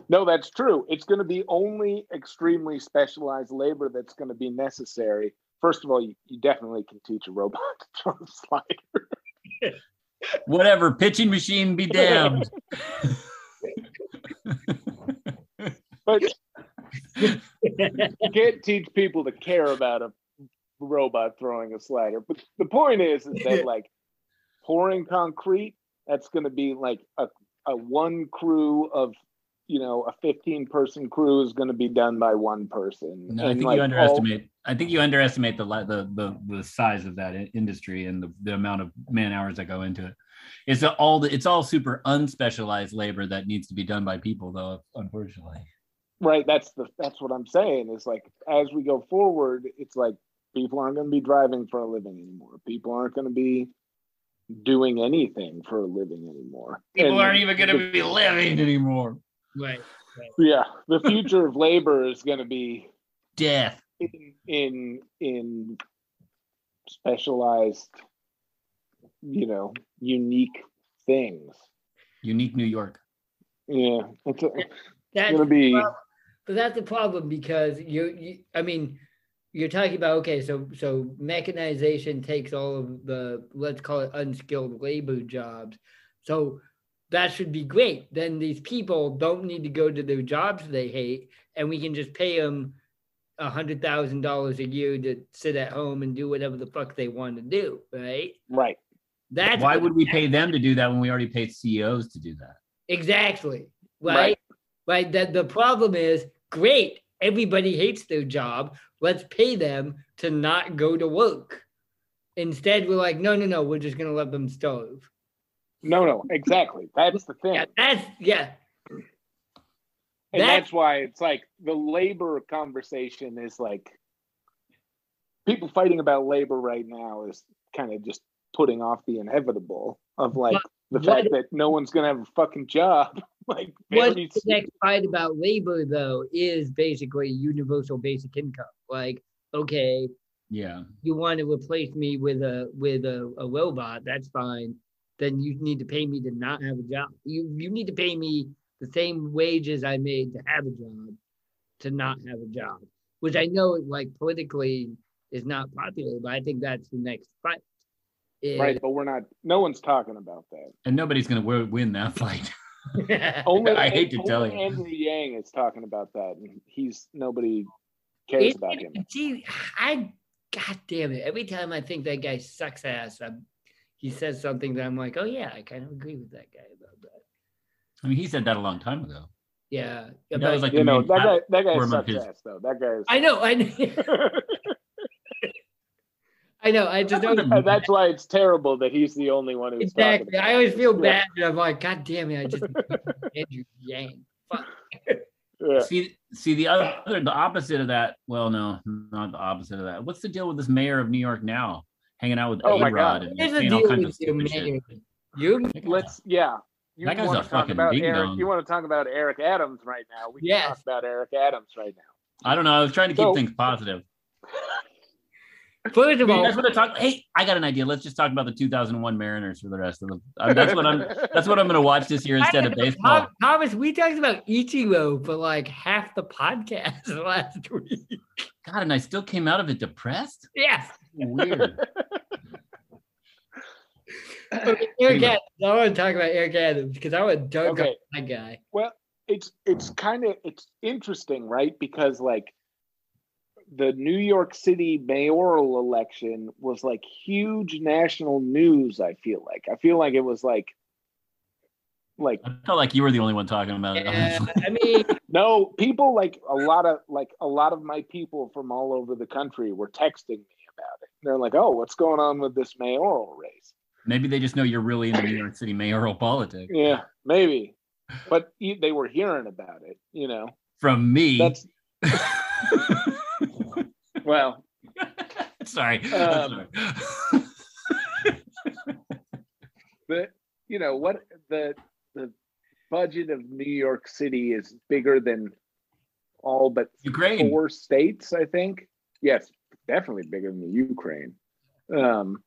No, that's true. It's going to be only extremely specialized labor that's going to be necessary. First of all, you, you definitely can teach a robot to throw a slider. Whatever, pitching machine be damned. But you can't teach people to care about a robot throwing a slider. But the point is, is that like pouring concrete, that's going to be like a, a one crew of, you know, a fifteen person crew is going to be done by one person. No, I think like you underestimate. All... I think you underestimate the, the the the size of that industry and the, the amount of man hours that go into it. It's all the, it's all super unspecialized labor that needs to be done by people, though, unfortunately. Right. That's the that's what I'm saying. It's like as we go forward, it's like people aren't going to be driving for a living anymore. People aren't going to be doing anything for a living anymore. People and aren't even going to be living anymore. Right, right. Yeah, the future of labor is going to be death in, in in specialized, you know, unique things. Unique New York. Yeah, it's, it's going to be. But that's the problem because you, you. I mean, you're talking about okay, so so mechanization takes all of the, let's call it, unskilled labor jobs. So that should be great. Then these people don't need to go to their jobs they hate, and we can just pay them one hundred thousand dollars a year to sit at home and do whatever the fuck they want to do, right? Right. That's why would we pay them to do that when we already pay C E Os to do that? Exactly, right? Right, right. That the problem is, great, everybody hates their job. Let's pay them to not go to work. Instead, we're like, no, no, no, we're just gonna let them starve. No, no, exactly. That's the thing. Yeah, that's, yeah. And that's, that's why it's like the labor conversation is like people fighting about labor right now is kind of just putting off the inevitable of like the what, fact that no one's going to have a fucking job. Like, what's the next fight about labor, though, is basically universal basic income. Like, okay, yeah, you want to replace me with a with a, a robot, that's fine. Then you need to pay me to not have a job. You you need to pay me the same wages I made to have a job, to not have a job, which I know like politically is not popular, but I think that's the next fight. It, right, but we're not, no one's talking about that. And nobody's going to win that fight. Only, I hate to tell you. Andrew Yang is talking about that, and he's, nobody cares it, about him. Gee, I, God damn it, every time I think that guy sucks ass, I'm, he says something that I'm like, oh yeah, I kind of agree with that guy about that. I mean, he said that a long time ago. Yeah, about, that was like you know, that guy. That guy sucks his... ass, though. That guy is. I know. I know. I know. I just. Don't... That's why it's terrible that he's the only one who's exactly. I always feel bad, yeah. And I'm like, God damn it! I just Andrew Yang. Fuck. Yeah. See, see the other, the opposite of that. Well, no, not the opposite of that. What's the deal with this mayor of New York now? Hanging out with oh A-Rod and saying all kinds of stupid shit. You let's yeah. You that guy's want a to talk fucking about big Eric, dong. You want to talk about Eric Adams right now? We yes. can talk about Eric Adams right now. I don't know. I was trying to keep so, things positive. First of all, that's what I talk. Hey, I got an idea. Let's just talk about the two thousand one Mariners for the rest of the. Uh, that's what I'm. That's what I'm going to watch this year instead of baseball. Thomas, we talked about Ichiro for like half the podcast last week. God, and I still came out of it depressed? Yes. Weird. Okay, Eric Adams. I want to talk about Eric Adams because I would dunk okay. on that guy. Well, it's it's kind of it's interesting, right? Because like the New York City mayoral election was like huge national news, I feel like. I feel like it was like Like, I felt like you were the only one talking about it. Uh, I mean, no, people like a lot of like a lot of my people from all over the country were texting me about it. They're like, "Oh, what's going on with this mayoral race?" Maybe they just know you're really into New York City mayoral politics. Yeah, maybe, but they were hearing about it, you know, from me. That's well, Sorry. Um, sorry. But you know what, the the budget of New York City is bigger than all but Ukraine. Four states, I think. Yes, definitely bigger than the Ukraine. Um,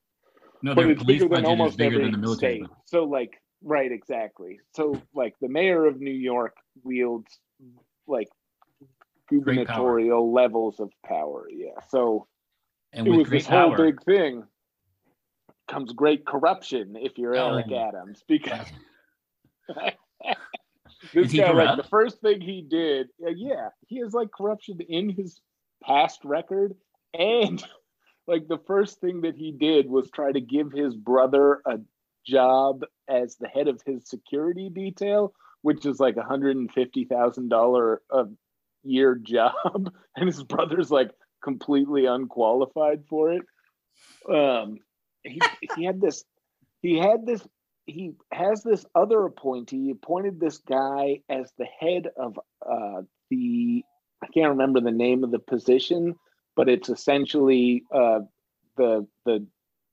no, but it's bigger than almost bigger every than the military state. Though. So like, right, exactly. So like the mayor of New York wields like gubernatorial levels of power. Yeah. So and it was this power, whole big thing. Comes great corruption if you're oh. Eric Adams, because this guy, corrupt? Like the first thing he did, uh, yeah, he has like corruption in his past record, and like the first thing that he did was try to give his brother a job as the head of his security detail, which is like a hundred and fifty thousand dollar a year job, and his brother's like completely unqualified for it. Um. He, he had this, he had this, he has this other appointee, he appointed this guy as the head of uh, the, I can't remember the name of the position, but it's essentially uh, the, the,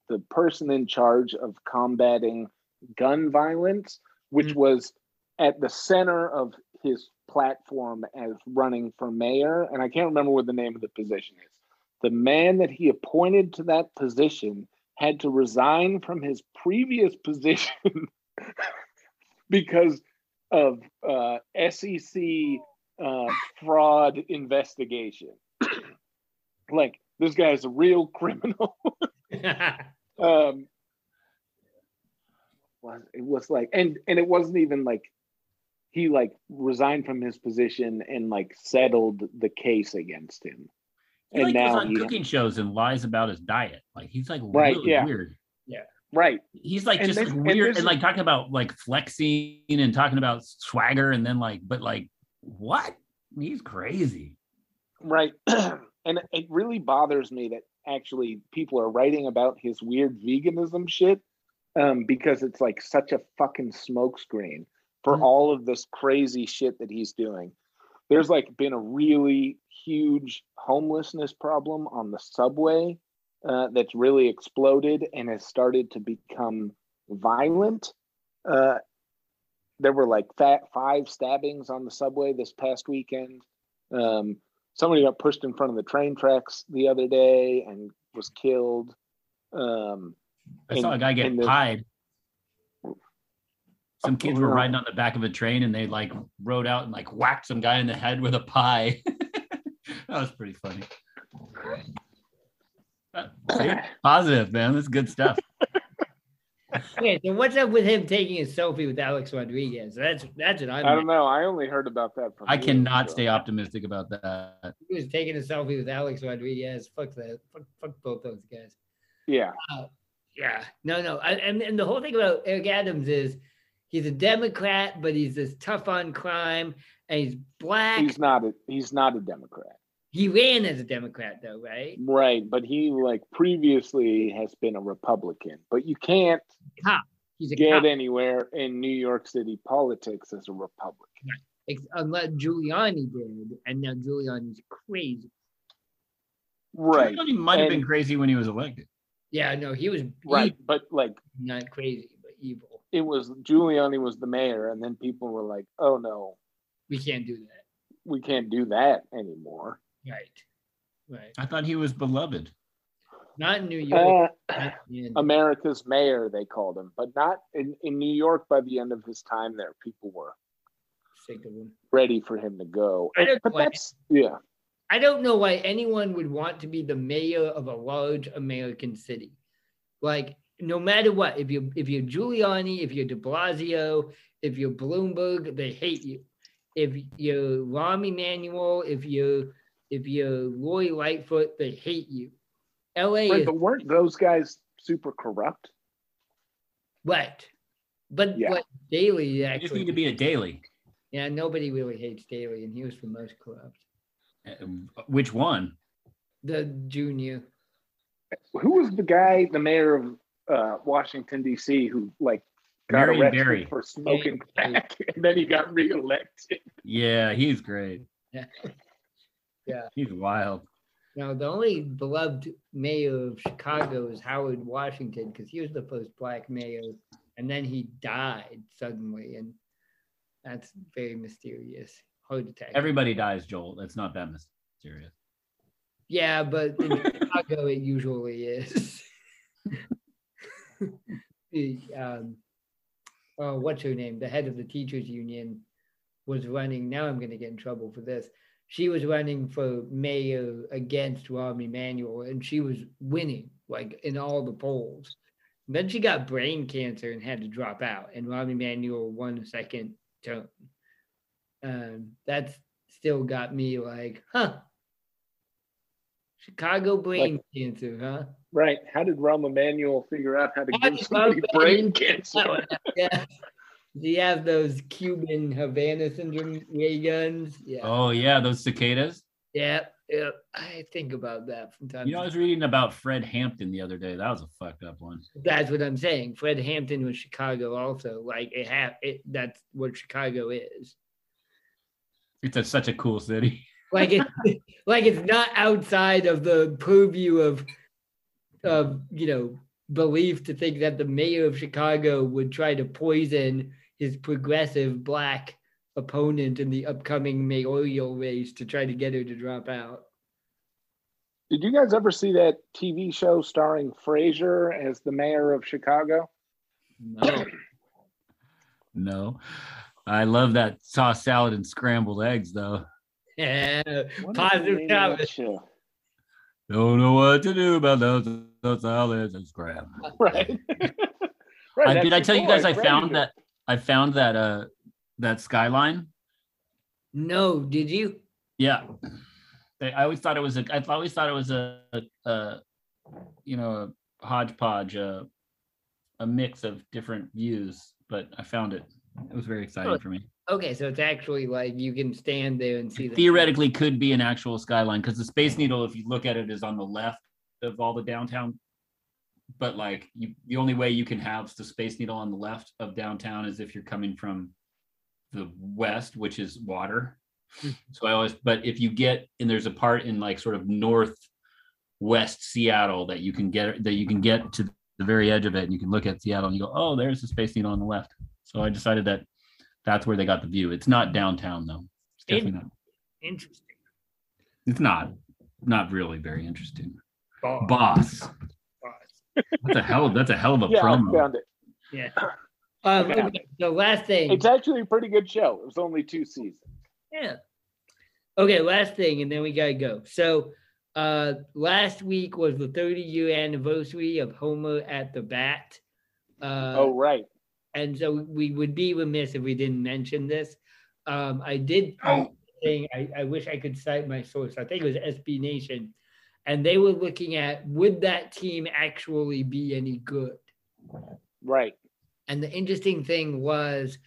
the person in charge of combating gun violence, which mm-hmm. was at the center of his platform as running for mayor. And I can't remember what the name of the position is. The man that he appointed to that position had to resign from his previous position because of uh, S E C uh, fraud investigation. Like, this guy is a real criminal. um, it was like, and and it wasn't even like, he like resigned from his position and like settled the case against him. He and like now goes on he, cooking shows and lies about his diet. Like he's like right, really yeah. weird. Yeah. Right. He's like and just this, weird and, and like talking about like flexing and talking about swagger and then like, but like what? He's crazy. Right. And it really bothers me that actually people are writing about his weird veganism shit um, because it's like such a fucking smokescreen for mm-hmm. all of this crazy shit that he's doing. There's like been a really huge homelessness problem on the subway uh, that's really exploded and has started to become violent. Uh, there were like fat five stabbings on the subway this past weekend. Um, somebody got pushed in front of the train tracks the other day and was killed. Um, I and, saw a guy get the, pied. Some kids were riding on the back of a train and they like rode out and like whacked some guy in the head with a pie. That was pretty funny. Positive, man. That's good stuff. Okay, so what's up with him taking a selfie with Alex Rodriguez? That's that's what I I don't know. I only heard about that from I you, cannot so. stay optimistic about that. He was taking a selfie with Alex Rodriguez. Fuck that. Fuck, fuck both those guys. Yeah. Uh, yeah. No, no. I, and, and the whole thing about Eric Adams is he's a Democrat, but he's this tough on crime, and he's black. He's not a, he's not a Democrat. He ran as a Democrat, though, right? Right, but he, like, previously has been a Republican. But you can't cop. He's a get cop. Anywhere in New York City politics as a Republican. Right. Unless Giuliani did, and now Giuliani's crazy. Right. Giuliani might have been crazy when he was elected. Yeah, no, he was right, evil. But, like... Not crazy, but evil. It was Giuliani was the mayor, and then people were like, "Oh no, we can't do that. We can't do that anymore." Right, right. I thought he was beloved. Not in New York. Uh, in. America's mayor, they called him, but not in, in New York. By the end of his time there, people were sick of him. Ready for him to go. I don't but why, that's yeah. I don't know why anyone would want to be the mayor of a large American city, like. No matter what, if you if you're Giuliani, if you're De Blasio, if you're Bloomberg, they hate you. If you're Rahm Emanuel, if you if you're Lori Lightfoot, they hate you. L A. Right, is, but weren't those guys super corrupt? Right, but yeah. What Daley actually? You just need to be a Daley. Yeah, nobody really hates Daley, and he was the most corrupt. Uh, which one? The junior. Who was the guy? The mayor of. Uh, Washington D C who like got Mary arrested Barry. For smoking crack, and then he got reelected. Yeah, he's great. Yeah, yeah. He's wild. Now, the only beloved mayor of Chicago is Howard Washington, because he was the first black mayor, and then he died suddenly, and that's very mysterious. Heart attack. Everybody dies, Joel. That's not that mysterious. Yeah, but in Chicago, it usually is. the, um, oh, what's her name? The head of the teachers union was running. Now I'm going to get in trouble for this. She was running for mayor against Rahm Emanuel, and she was winning, like, in all the polls. And then she got brain cancer and had to drop out, and Rahm Emanuel won a second term. Um, that's still got me like, huh? Chicago brain like, cancer, huh? Right. How did Rahm Emanuel figure out how to how give somebody brain, brain cancer? Yeah. Do you have those Cuban Havana syndrome ray guns? Yeah. Oh, yeah, those cicadas? Yeah, yeah. I think about that from time to time. You know, I was reading about Fred Hampton the other day. That was a fucked up one. That's what I'm saying. Fred Hampton was Chicago also. Like, it, ha- it that's what Chicago is. It's a, such a cool city. Like, it, like it's not outside of the purview of, of, you know, belief to think that the mayor of Chicago would try to poison his progressive black opponent in the upcoming mayoral race to try to get her to drop out. Did you guys ever see that T V show starring Frasier as the mayor of Chicago? No. No. I love that sauce salad and scrambled eggs, though. Yeah, what positive comments. Don't know what to do about those sauce salads and scrambled. Right. Right. I, did I tell boy, you guys I Frasier. found that? I found that uh that skyline. No, did you? Yeah, I always thought it was a. I always thought it was a, a, a you know, a hodgepodge, a, a mix of different views. But I found it. It was very exciting oh, for me. Okay, so it's actually like you can stand there and see. It the theoretically, skyline. Could be an actual skyline because the Space Needle, if you look at it, is on the left of all the downtown. But like you, the only way you can have the Space Needle on the left of downtown is if you're coming from the west, which is water. So I always, but if you get, and there's a part in like sort of northwest Seattle that you can get, that you can get to the very edge of it and you can look at Seattle and you go, oh, there's the Space Needle on the left. So I decided that that's where they got the view. It's not downtown though. It's definitely not. Interesting. It's not, not really very interesting. Boss. Boss. That's a hell. That's a hell of a yeah, promo. I found it. Yeah. Um, found okay. it. The last thing. It's actually a pretty good show. It was only two seasons. Yeah. Okay. Last thing, and then we gotta go. So, uh, last week was the thirty-year anniversary of Homer at the Bat. Uh, oh right. And so we would be remiss if we didn't mention this. Um, I did. Oh. Thing. I, I wish I could cite my source. I think it was S B Nation. And they were looking at, would that team actually be any good? Right. And the interesting thing was,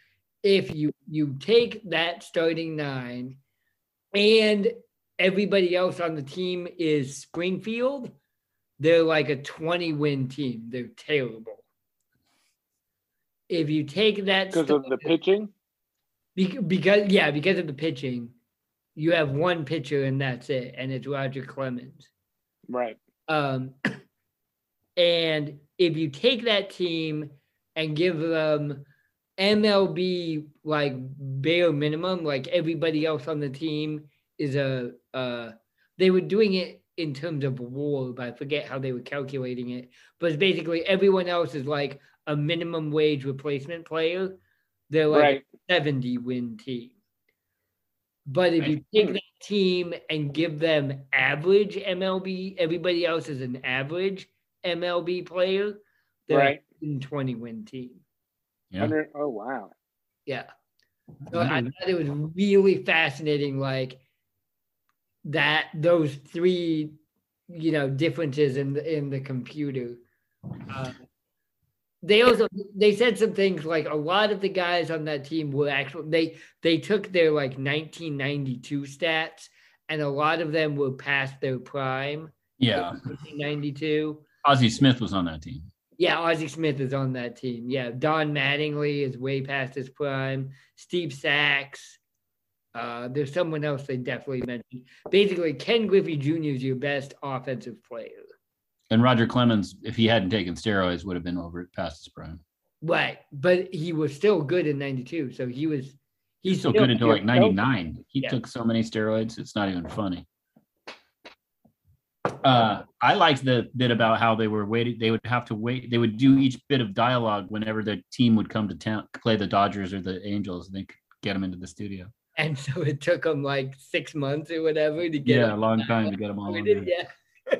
if you, you take that starting nine and everybody else on the team is Springfield, they're like a twenty-win team. They're terrible. If you take that... Because of the pitching? Because yeah, because of the pitching. You have one pitcher and that's it. And it's Roger Clemens. Right. Um, and if you take that team and give them M L B like bare minimum, like everybody else on the team is a, uh, they were doing it in terms of war, but I forget how they were calculating it. But basically everyone else is like a minimum wage replacement player. They're like right. a seventy-win team. But if you take that team and give them average M L B, everybody else is an average M L B player, they're right. a twenty-win team. Yeah. Oh, wow. Yeah. So I thought it was really fascinating, like, that those three, you know, differences in the, in the computer. Uh, They also, they said some things like a lot of the guys on that team were actually, they they took their like nineteen ninety-two stats and a lot of them were past their prime. Yeah. nineteen ninety-two. Ozzie Smith was on that team. Yeah, Ozzie Smith is on that team. Yeah, Don Mattingly is way past his prime. Steve Sachs. Uh, there's someone else they definitely mentioned. Basically, Ken Griffey Junior is your best offensive player. And Roger Clemens, if he hadn't taken steroids, would have been over past his prime. Right, but he was still good in ninety-two, so he was... He's still, still good until like ninety-nine. He yeah. took so many steroids, it's not even funny. Uh, I liked the bit about how they were waiting. They would have to wait. They would do each bit of dialogue whenever their team would come to town, play the Dodgers or the Angels, and they could get them into the studio. And so it took them like six months or whatever to get yeah, them. a long time to get them all. Did, yeah.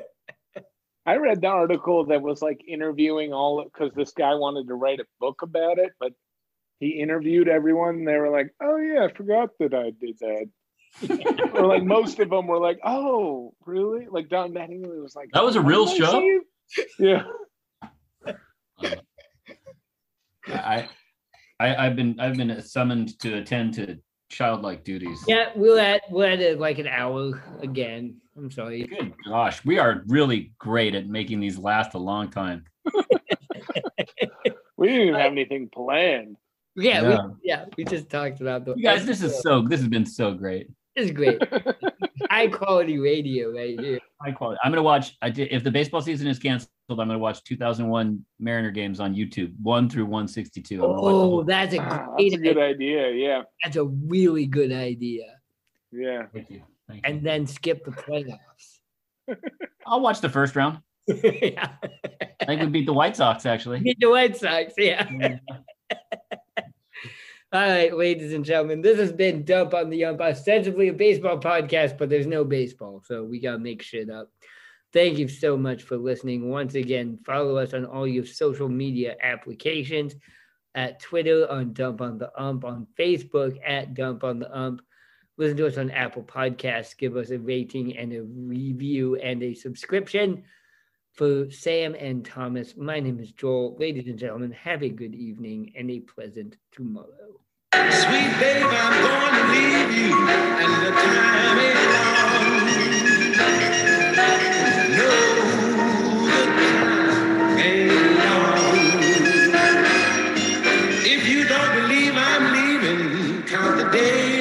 I read the article that was like interviewing all, because this guy wanted to write a book about it, but he interviewed everyone. And they were like, "Oh yeah, I forgot that I did that." Or like most of them were like, "Oh, really?" Like Don Mattingly was like, "That was a real show." Yeah. Um, I, I, I've been, I've been summoned to attend to childlike duties. Yeah, we're at, we're at a, like an hour again. I'm sorry. Good gosh, we are really great at making these last a long time. We didn't even have anything planned. Yeah, yeah. We, yeah, we just talked about the. You guys, this is so. This has been so great. This is great. High quality radio right here. High quality. I'm gonna watch. I did, if the baseball season is canceled, I'm gonna watch two thousand one Mariner games on YouTube, one through one sixty-two. Oh, that's a great ah, that's a good idea. idea. Yeah, that's a really good idea. Yeah. Thank you. Thank and you. Then skip the playoffs. I'll watch the first round. Yeah. I think we beat the White Sox. Actually, beat the White Sox. Yeah. yeah. All right, ladies and gentlemen, this has been Dump on the Ump, ostensibly a baseball podcast, but there's no baseball, so we got to make shit up. Thank you so much for listening. Once again, follow us on all your social media applications, at Twitter on Dump on the Ump, on Facebook at Dump on the Ump. Listen to us on Apple Podcasts. Give us a rating and a review and a subscription. For Sam and Thomas, my name is Joel. Ladies and gentlemen, have a good evening and a pleasant tomorrow. Sweet babe, I'm going to leave you, and the time is now.